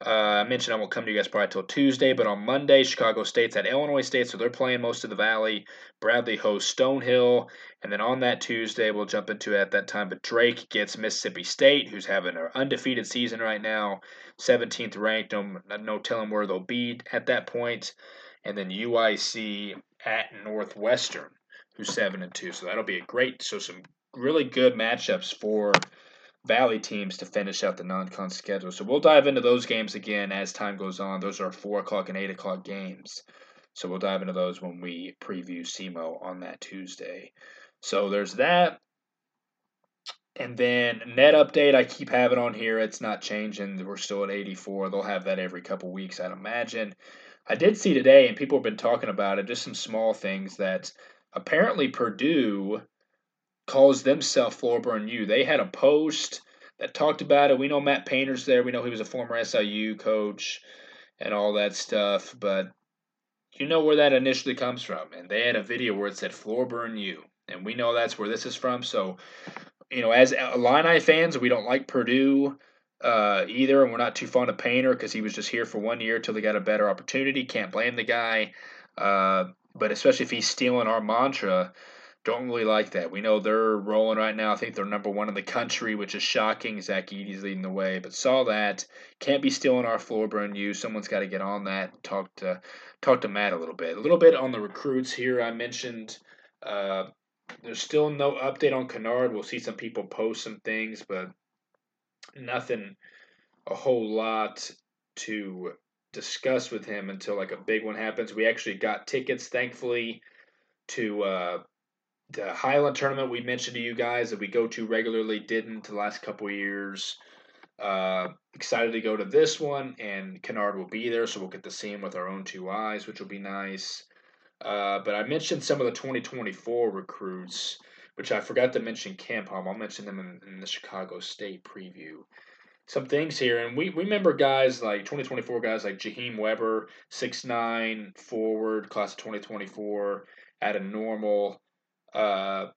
I mentioned I won't come to you guys probably till Tuesday, but on Monday, Chicago State's at Illinois State, so they're playing most of the Valley. Bradley hosts Stonehill, and then on that Tuesday, we'll jump into it at that time, but Drake gets Mississippi State, who's having an undefeated season right now, 17th ranked, no telling where they'll be at that point, and then UIC at Northwestern, who's 7-2. So that'll be some really good matchups for Valley teams to finish out the non-con schedule. So we'll dive into those games again as time goes on. Those are 4 o'clock and 8 o'clock games. So we'll dive into those when we preview SEMO on that Tuesday. So there's that. And then net update I keep having on here. It's not changing. We're still at 84. They'll have that every couple weeks, I'd imagine. I did see today, and people have been talking about it, just some small things that – apparently, Purdue calls themselves Florburn U. They had a post that talked about it. We know Matt Painter's there. We know he was a former SIU coach and all that stuff. But you know where that initially comes from. And they had a video where it said Florburn U. And we know that's where this is from. So, as Illini fans, we don't like Purdue either. And we're not too fond of Painter because he was just here for 1 year till they got a better opportunity. Can't blame the guy. But especially if he's stealing our mantra, don't really like that. We know they're rolling right now. I think they're number 1 in the country, which is shocking. Zach Eady's leading the way, but saw that. Can't be stealing our Florburn U. Someone's got to get on that. Talk to Matt a little bit. A little bit on the recruits here I mentioned. There's still no update on Kennard. We'll see some people post some things, but nothing a whole lot to discuss with him until like a big one happens. We actually got tickets, thankfully, to the Highland tournament we mentioned to you guys that we go to regularly, didn't the last couple years. Excited to go to this one, and Kennard will be there, so we'll get to see him with our own 2 eyes, which will be nice. But I mentioned some of the 2024 recruits, which I forgot to mention KenPom. I'll mention them in the Chicago State preview. some things here. And we remember guys like 2024 guys like Jaheim Weber, 6'9", forward, class of 2024, at a normal. And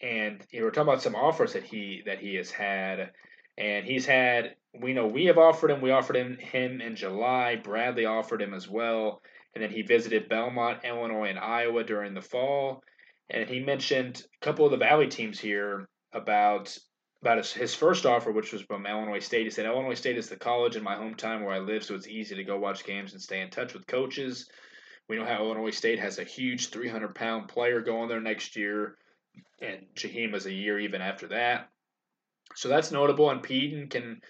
you know, we're talking about some offers that he has had. And he's had, we know we have offered him. We offered him in July. Bradley offered him as well. And then he visited Belmont, Illinois, and Iowa during the fall. And he mentioned a couple of the Valley teams here about his first offer, which was from Illinois State. He said, Illinois State is the college in my hometown where I live, so it's easy to go watch games and stay in touch with coaches. We know how Illinois State has a huge 300-pound player going there next year. And Jaheim is a year even after that. So that's notable, and Peden can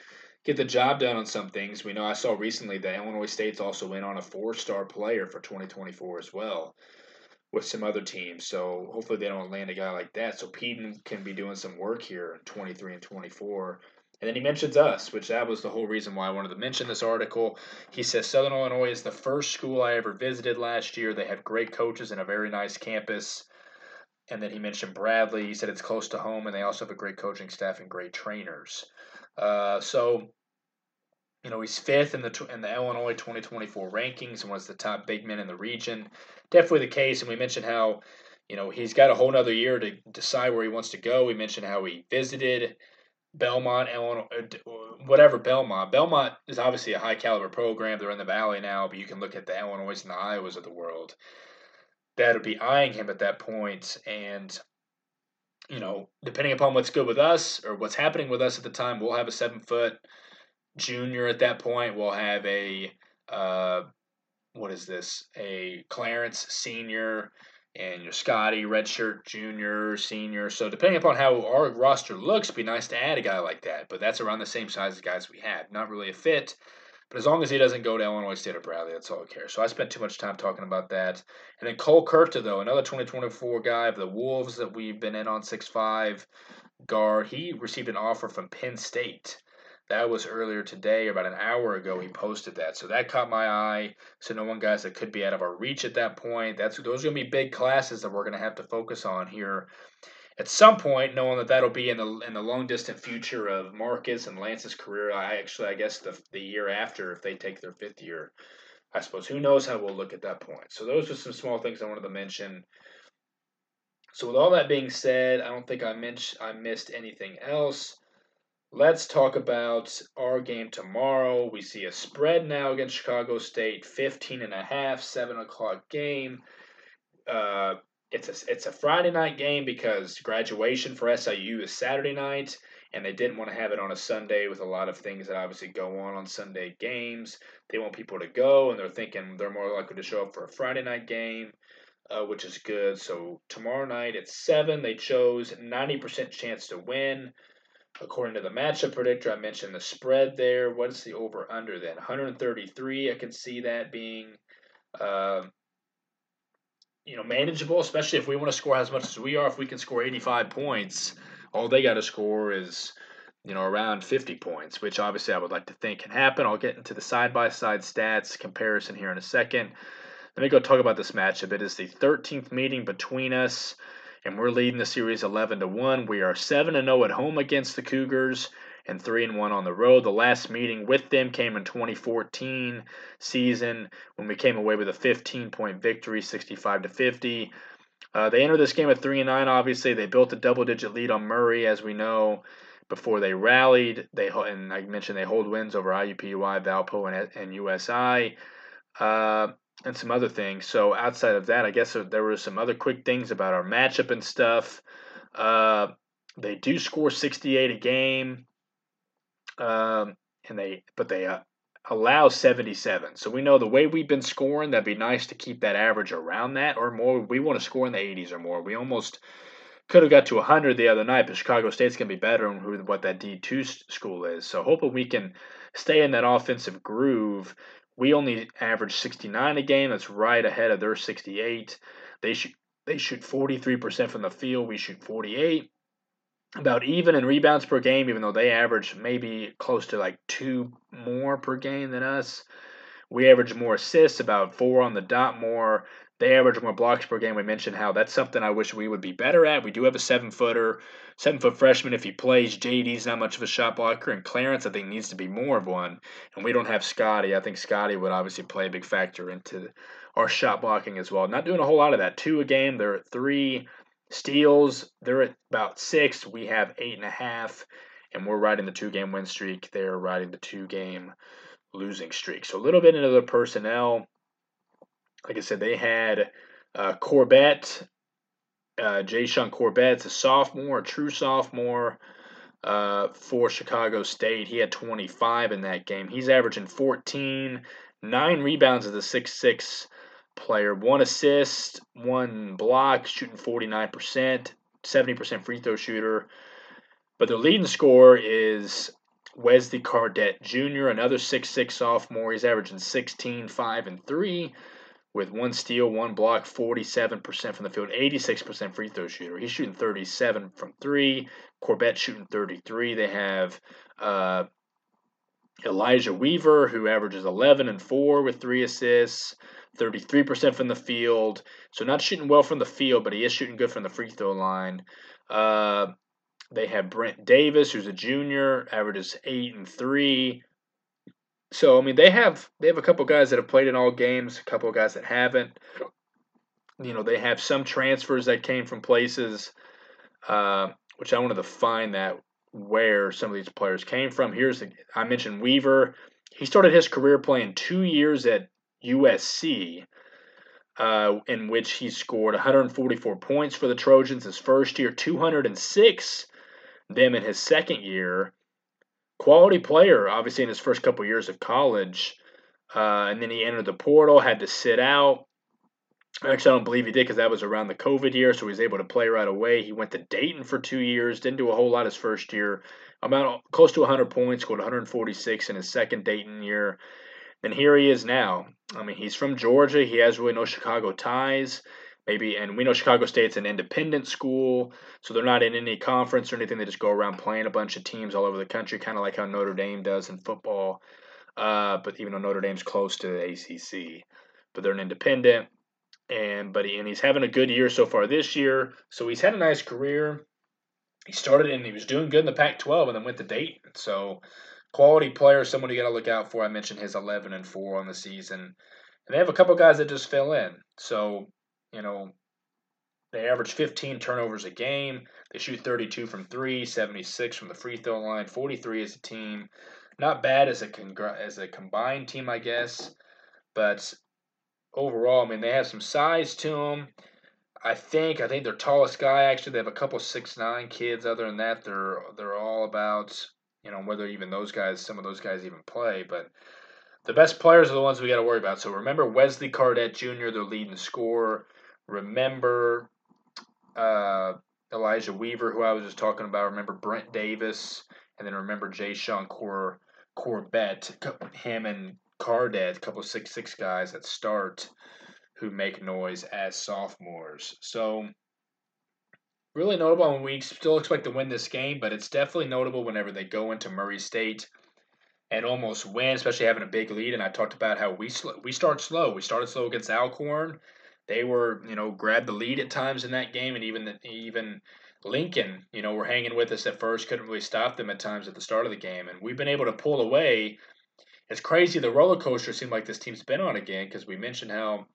get the job done on some things. We know I saw recently that Illinois State's also in on a 4-star player for 2024 as well with some other teams. So hopefully they don't land a guy like that. So Peden can be doing some work here in 23 and 24. And then he mentions us, which that was the whole reason why I wanted to mention this article. He says, Southern Illinois is the first school I ever visited last year. They have great coaches and a very nice campus. And then he mentioned Bradley. He said it's close to home, and they also have a great coaching staff and great trainers. So, you know, he's fifth in the Illinois 2024 rankings and one of the top big men in the region. Definitely the case. And we mentioned how, you know, he's got a whole nother year to decide where he wants to go. We mentioned how he visited Belmont, Illinois, whatever Belmont. Belmont is obviously a high-caliber program. They're in the Valley now, but you can look at the Illinois and the Iowas of the world that would be eyeing him at that point. And, you know, depending upon what's good with us or what's happening with us at the time, we'll have a 7-foot junior at that point. We'll have a, a Clarence senior and your Scotty redshirt junior, senior. So depending upon how our roster looks, it'd be nice to add a guy like that. But that's around the same size as guys we have. Not really a fit. But as long as he doesn't go to Illinois State or Bradley, that's all I care. So I spent too much time talking about that. And then Cole Kurta, though, another 2024 guy of the Wolves that we've been in on, 6'5" guard. He received an offer from Penn State. That was earlier today, about an hour ago he posted that. So that caught my eye. So no one, guys, that could be out of our reach at that point. Those are going to be big classes that we're going to have to focus on here at some point, knowing that that'll be in the long distant future of Marcus and Lance's career. I guess the year after, if they take their fifth year, I suppose. Who knows how we'll look at that point. So those are some small things I wanted to mention. So with all that being said, I don't think I missed anything else. Let's talk about our game tomorrow. We see a spread now against Chicago State, 15.5, 7:00 game. It's a Friday night game because graduation for SIU is Saturday night, and they didn't want to have it on a Sunday with a lot of things that obviously go on Sunday games. They want people to go, and they're thinking they're more likely to show up for a Friday night game, which is good. So tomorrow night at 7, they chose 90% chance to win. According to the matchup predictor, I mentioned the spread there. What's the over-under then? 133, I can see that being manageable, especially if we want to score as much as we are. If we can score 85 points, all they got to score is, around 50 points, which obviously I would like to think can happen. I'll get into the side-by-side stats comparison here in a second. Let me go talk about this matchup. It is the 13th meeting between us, and we're leading the series 11-1. We are 7-0 at home against the Cougars and 3-1 on the road. The last meeting with them came in 2014 season when we came away with a 15-point victory, 65-50. They entered this game at 3-9, obviously. They built a double-digit lead on Murray, as we know, before they rallied. And I mentioned they hold wins over IUPUI, Valpo, and USI, and some other things. So outside of that, I guess there were some other quick things about our matchup and stuff. They do score 68 a game. But they allow 77. So we know the way we've been scoring, that'd be nice to keep that average around that or more. We want to score in the 80s or more. We almost could have got to 100 the other night, but Chicago State's going to be better than what that D2 school is. So hoping we can stay in that offensive groove. We only average 69 a game. That's right ahead of their 68. They shoot 43% from the field. We shoot 48. About even in rebounds per game, even though they average maybe close to like 2 more per game than us. We average more assists, about 4 on the dot more. They average more blocks per game. We mentioned how that's something I wish we would be better at. We do have a 7-foot freshman if he plays. J.D.'s not much of a shot blocker, and Clarence, I think, needs to be more of one. And we don't have Scotty. I think Scotty would obviously play a big factor into our shot blocking as well. Not doing a whole lot of that. 2 a game. They're at 3 steals. They're at about 6. We have 8.5, and we're riding the 2-game win streak. They're riding the 2-game losing streak. So a little bit into the personnel. Like I said, they had Corbett, Jayshon Corbett's a sophomore, a true sophomore for Chicago State. He had 25 in that game. He's averaging 14, 9 rebounds as a 6'6 player, 1 assist, 1 block, shooting 49%, 70% free throw shooter. But their leading scorer is Wesley Cardett Jr., another 6'6 sophomore. He's averaging 16, 5, and 3. With 1 steal, 1 block, 47% from the field, 86% free throw shooter. He's shooting 37 from 3. Corbett shooting 33. They have Elijah Weaver, who averages 11 and 4 with 3 assists, 33% from the field. So not shooting well from the field, but he is shooting good from the free throw line. They have Brent Davis, who's a junior, averages 8 and 3. So, I mean, they have a couple guys that have played in all games, a couple guys that haven't. You know, they have some transfers that came from places, which I wanted to find that where some of these players came from. I mentioned Weaver. He started his career playing 2 years at USC, in which he scored 144 points for the Trojans his first year, 206 them in his second year. Quality player, obviously, in his first couple years of college. And then he entered the portal, had to sit out. Actually, I don't believe he did because that was around the COVID year, so he was able to play right away. He went to Dayton for 2 years, didn't do a whole lot his first year. About close to 100 points, scored 146 in his second Dayton year. And here he is now. I mean, he's from Georgia. He has really no Chicago ties. And we know Chicago State's an independent school, so they're not in any conference or anything. They just go around playing a bunch of teams all over the country, kind of like how Notre Dame does in football. But even though Notre Dame's close to the ACC, but they're an independent. And he's having a good year so far this year. So he's had a nice career. He started and he was doing good in the Pac-12, and then went to Dayton. So quality player, someone you got to look out for. I mentioned his 11 and 4 on the season, and they have a couple guys that just fell in. So. You know, they average 15 turnovers a game. They shoot 32 from 3, 76 from the free throw line, 43 as a team. Not bad as a combined team, I guess. But overall, I mean, they have some size to them. I think their tallest guy, actually, they have a couple 6'9" kids. Other than that, they're all about, you know, whether even some of those guys even play, but. The best players are the ones we got to worry about. So remember Wesley Cardett Jr., their leading scorer. Remember Elijah Weaver, who I was just talking about. Remember Brent Davis. And then remember Jayshon Corbett, him and Cardett, a couple of 6'6" guys that start who make noise as sophomores. So really notable. I mean, we still expect to win this game, but it's definitely notable whenever they go into Murray State and almost win, especially having a big lead. And I talked about how we start slow. We started slow against Alcorn. They were, you know, grabbed the lead at times in that game, and even Lincoln, you know, were hanging with us at first, couldn't really stop them at times at the start of the game. And we've been able to pull away. It's crazy the roller coaster seemed like this team's been on again, because we mentioned how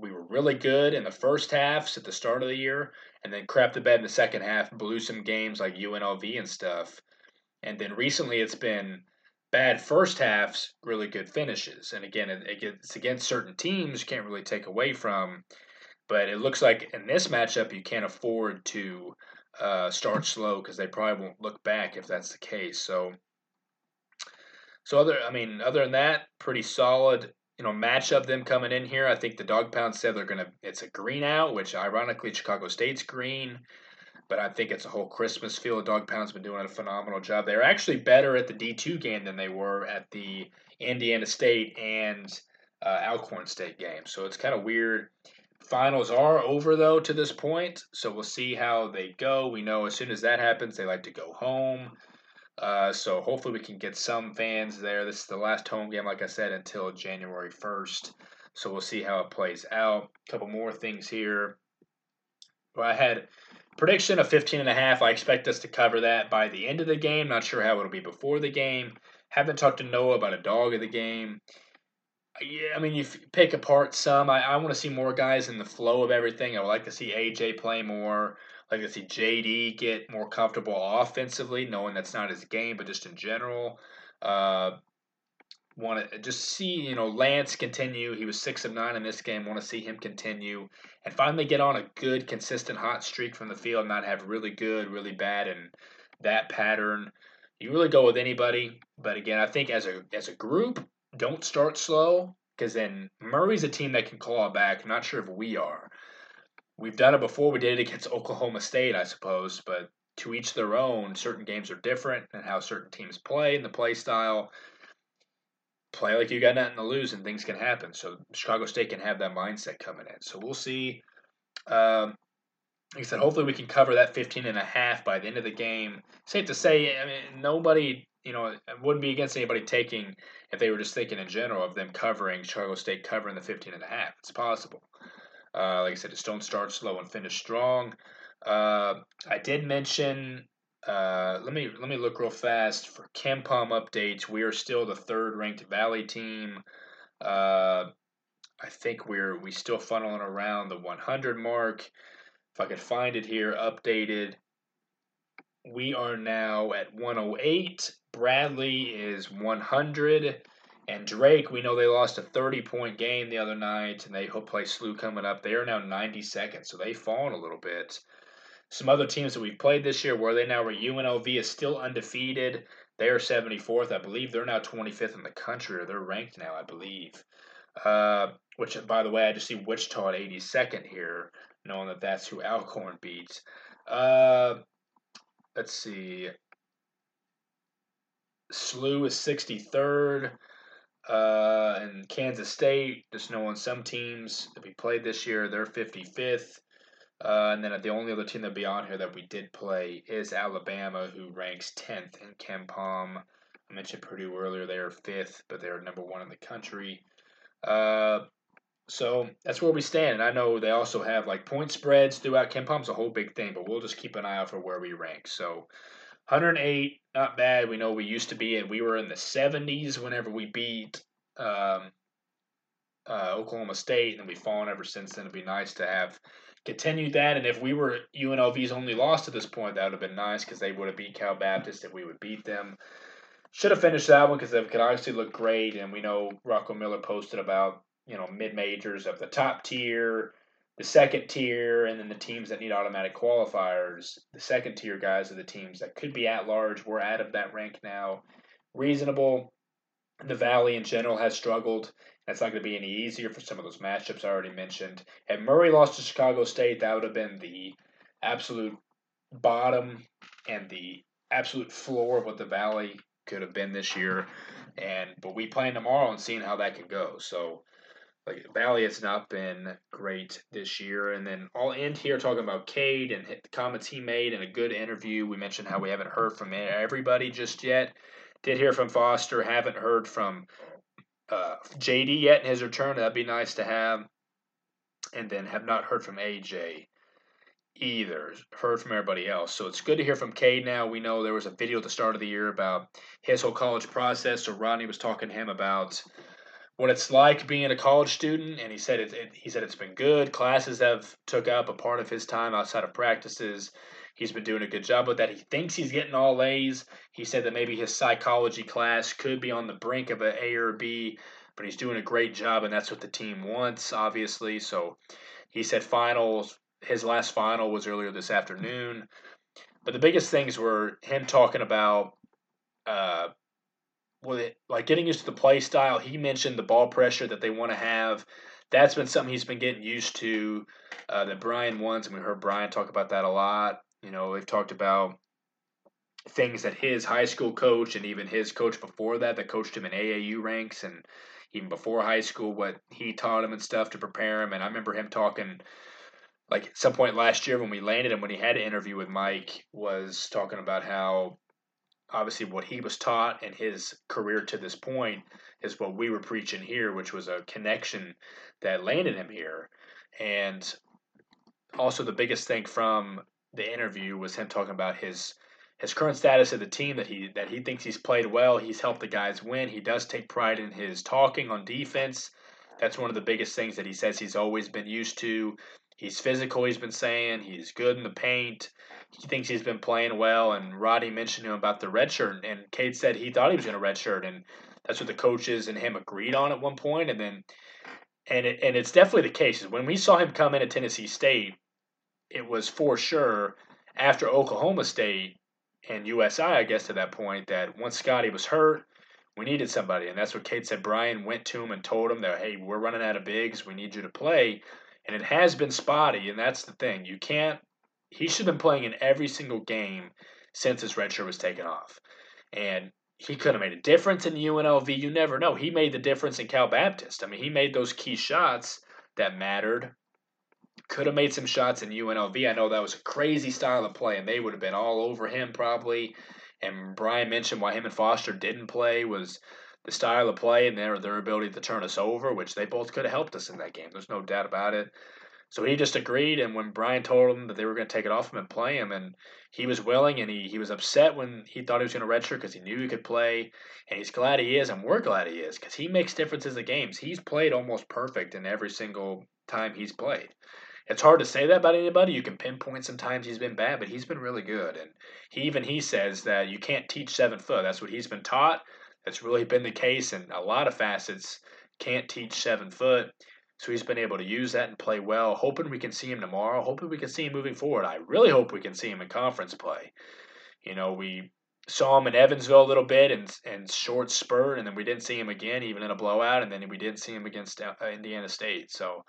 we were really good in the first halves at the start of the year, and then crapped the bed in the second half, blew some games like UNLV and stuff. And then recently it's been bad first halves, really good finishes. And again, it's against certain teams, can't really take away from. But it looks like in this matchup you can't afford to start slow, because they probably won't look back if that's the case. So other than that, pretty solid, you know, matchup them coming in here. I think the Dog Pound said it's a green out, which ironically Chicago State's green. But I think it's a whole Christmas feel. Dog Pound's been doing a phenomenal job. They're actually better at the D2 game than they were at the Indiana State and Alcorn State game. So it's kind of weird. Finals are over, though, to this point. So we'll see how they go. We know as soon as that happens, they like to go home. So hopefully we can get some fans there. This is the last home game, like I said, until January 1st. So we'll see how it plays out. A couple more things here. Well, I had prediction of 15.5. I expect us to cover that by the end of the game. Not sure how it'll be before the game. Haven't talked to Noah about a dog of the game. Yeah, I mean, you pick apart some. I want to see more guys in the flow of everything. I would like to see AJ play more. I'd like to see J.D. get more comfortable offensively, knowing that's not his game, but just in general. Want to just see, you know, Lance continue. He was 6 of 9 in this game. Want to see him continue and finally get on a good, consistent hot streak from the field, not have really good, really bad, and that pattern. You really go with anybody. But again, I think as a group, don't start slow, because then Murray's a team that can claw back. Not sure if we are. We've done it before. We did it against Oklahoma State, I suppose, but to each their own. Certain games are different and how certain teams play and the play style. Play like you got nothing to lose, and things can happen. So Chicago State can have that mindset coming in. So we'll see. Like I said, hopefully we can cover that 15.5 by the end of the game. Safe to say, I mean, nobody, you know, it wouldn't be against anybody taking, if they were just thinking in general of them covering, Chicago State covering the 15.5. It's possible. Like I said, just don't start slow and finish strong. I did mention. Let me look real fast for KenPom updates. We are still the 3rd-ranked Valley team. I think we still funneling around the 100 mark. If I could find it here, updated. We are now at 108. Bradley is 100. And Drake, we know they lost a 30-point game the other night, and they hope play SLU coming up. They are now 92nd, so they've fallen a little bit. Some other teams that we've played this year, where they now are UNLV is still undefeated. They are 74th. I believe they're now 25th in the country, or they're ranked now, I believe. Which, by the way, I just see Wichita at 82nd here, knowing that that's who Alcorn beats. Let's see. SLU is 63rd. And Kansas State, just knowing some teams that we played this year, they're 55th. And then the only other team that would be on here that we did play is Alabama, who ranks 10th in KenPom. I mentioned Purdue earlier. They are 5th, but they are number 1 in the country. So that's where we stand. And I know they also have, like, point spreads throughout. KenPom's a whole big thing, but we'll just keep an eye out for where we rank. So 108, not bad. We know we used to be at. We were in the 70s whenever we beat Oklahoma State, and we've fallen ever since then. It'd be nice to have continued that, and if we were UNLV's only loss at this point, that would have been nice, because they would have beat Cal Baptist and we would beat them. Should have finished that one, because they could obviously look great, and we know Rocco Miller posted about, you know, mid-majors of the top tier, the second tier, and then the teams that need automatic qualifiers. The second tier guys are the teams that could be at large. We're out of that rank now. Reasonable. The Valley in general has struggled. That's not going to be any easier for some of those matchups I already mentioned. Had Murray lost to Chicago State, that would have been the absolute bottom and the absolute floor of what the Valley could have been this year. But we playing tomorrow and seeing how that could go. So, like, Valley has not been great this year. And then I'll end here talking about Cade and the comments he made in a good interview. We mentioned how we haven't heard from everybody just yet. Did hear from Foster, haven't heard from J.D. yet in his return. That'd be nice to have. And then have not heard from AJ either. Heard from everybody else. So it's good to hear from Cade now. We know there was a video at the start of the year about his whole college process. So Ronnie was talking to him about what it's like being a college student, and he said it's been good. Classes have took up a part of his time outside of practices. He's been doing a good job with that. He thinks he's getting all A's. He said that maybe his psychology class could be on the brink of an A or a B, but he's doing a great job, and that's what the team wants, obviously. So he said finals. His last final was earlier this afternoon. But the biggest things were him talking about getting used to the play style. He mentioned the ball pressure that they want to have. That's been something he's been getting used to, that Brian wants, and we heard Brian talk about that a lot. You know, they've talked about things that his high school coach and even his coach before that coached him in AAU ranks and even before high school, what he taught him and stuff to prepare him. And I remember him talking, like, at some point last year when we landed him, when he had an interview with Mike, was talking about how obviously what he was taught and his career to this point is what we were preaching here, which was a connection that landed him here. And also the biggest thing from the interview was him talking about his current status of the team, that he thinks he's played well. He's helped the guys win. He does take pride in his talking on defense. That's one of the biggest things that he says he's always been used to. He's physical, he's been saying. He's good in the paint. He thinks he's been playing well. And Roddy mentioned to him about the red shirt, and Cade said he thought he was going to red shirt, and that's what the coaches and him agreed on at one point. And then, it's definitely the case. When we saw him come in at Tennessee State, it was for sure after Oklahoma State and USI, I guess, to that point, that once Scotty was hurt, we needed somebody. And that's what Cade said. Brian went to him and told him that, hey, we're running out of bigs. We need you to play. And it has been spotty, and that's the thing. You can't – he should have been playing in every single game since his red shirt was taken off. And he could have made a difference in UNLV. You never know. He made the difference in Cal Baptist. I mean, he made those key shots that mattered. Could have made some shots in UNLV. I know that was a crazy style of play, and they would have been all over him probably. And Brian mentioned why him and Foster didn't play was – the style of play and their ability to turn us over, which they both could have helped us in that game. There's no doubt about it. So he just agreed, and when Brian told him that they were going to take it off him and play him, and he was willing, and he was upset when he thought he was going to redshirt because he knew he could play, and he's glad he is, and we're glad he is because he makes differences in games. He's played almost perfect in every single time he's played. It's hard to say that about anybody. You can pinpoint sometimes he's been bad, but he's been really good. And he says that you can't teach 7 foot. That's what he's been taught. That's really been the case in a lot of facets. Can't teach 7 foot. So he's been able to use that and play well. Hoping we can see him tomorrow. Hoping we can see him moving forward. I really hope we can see him in conference play. You know, we saw him in Evansville a little bit and short spurt, and then we didn't see him again, even in a blowout, and then we didn't see him against Indiana State. So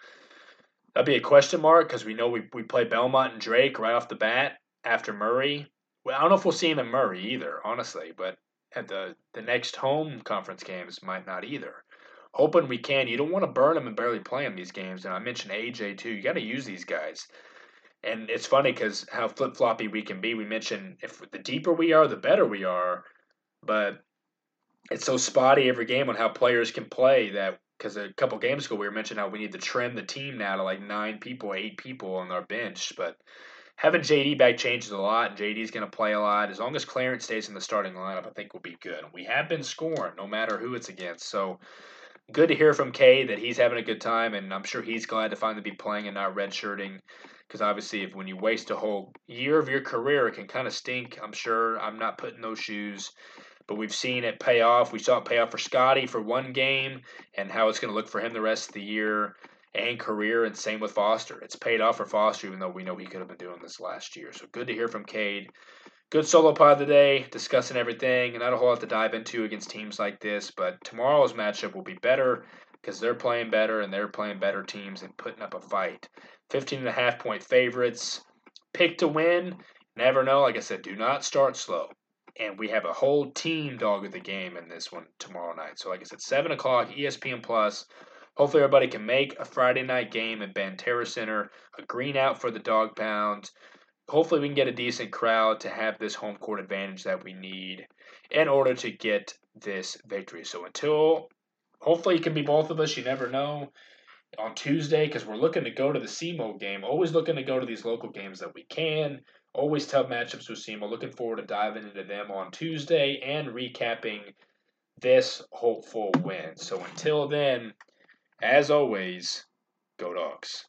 that'd be a question mark because we know we play Belmont and Drake right off the bat after Murray. Well, I don't know if we'll see him in Murray either, honestly, but at the next home conference games might not either. Hoping we can. You don't want to burn them and barely play them these games. And I mentioned AJ too. You got to use these guys. And it's funny because how flip-floppy we can be. We mentioned if the deeper we are, the better we are. But it's so spotty every game on how players can play that because a couple games ago we were mentioning how we need to trim the team now to like 9 people, 8 people on our bench. But having J.D. back changes a lot, and J.D.'s going to play a lot. As long as Clarence stays in the starting lineup, I think we'll be good. We have been scoring, no matter who it's against. So good to hear from Cade that he's having a good time, and I'm sure he's glad to finally be playing and not redshirting. Because obviously, if when you waste a whole year of your career, it can kind of stink. I'm sure I'm not putting those shoes. But we've seen it pay off. We saw it pay off for Scotty for one game and how it's going to look for him the rest of the year and career, and same with Foster. It's paid off for Foster, even though we know he could have been doing this last year. So good to hear from Cade. Good solo pod today, discussing everything, and not a whole lot to dive into against teams like this, but tomorrow's matchup will be better because they're playing better, and they're playing better teams and putting up a fight. 15.5-point favorites. Pick to win. Never know. Like I said, do not start slow. And we have a whole team dog of the game in this one tomorrow night. So like I said, 7 o'clock, ESPN+. Hopefully everybody can make a Friday night game at Banterra Center, a green out for the dog pound. Hopefully we can get a decent crowd to have this home court advantage that we need in order to get this victory. So until hopefully it can be both of us, you never know, on Tuesday, because we're looking to go to the SEMO game, always looking to go to these local games that we can, always tough matchups with SEMO, looking forward to diving into them on Tuesday and recapping this hopeful win. So until then, as always, go Dogs.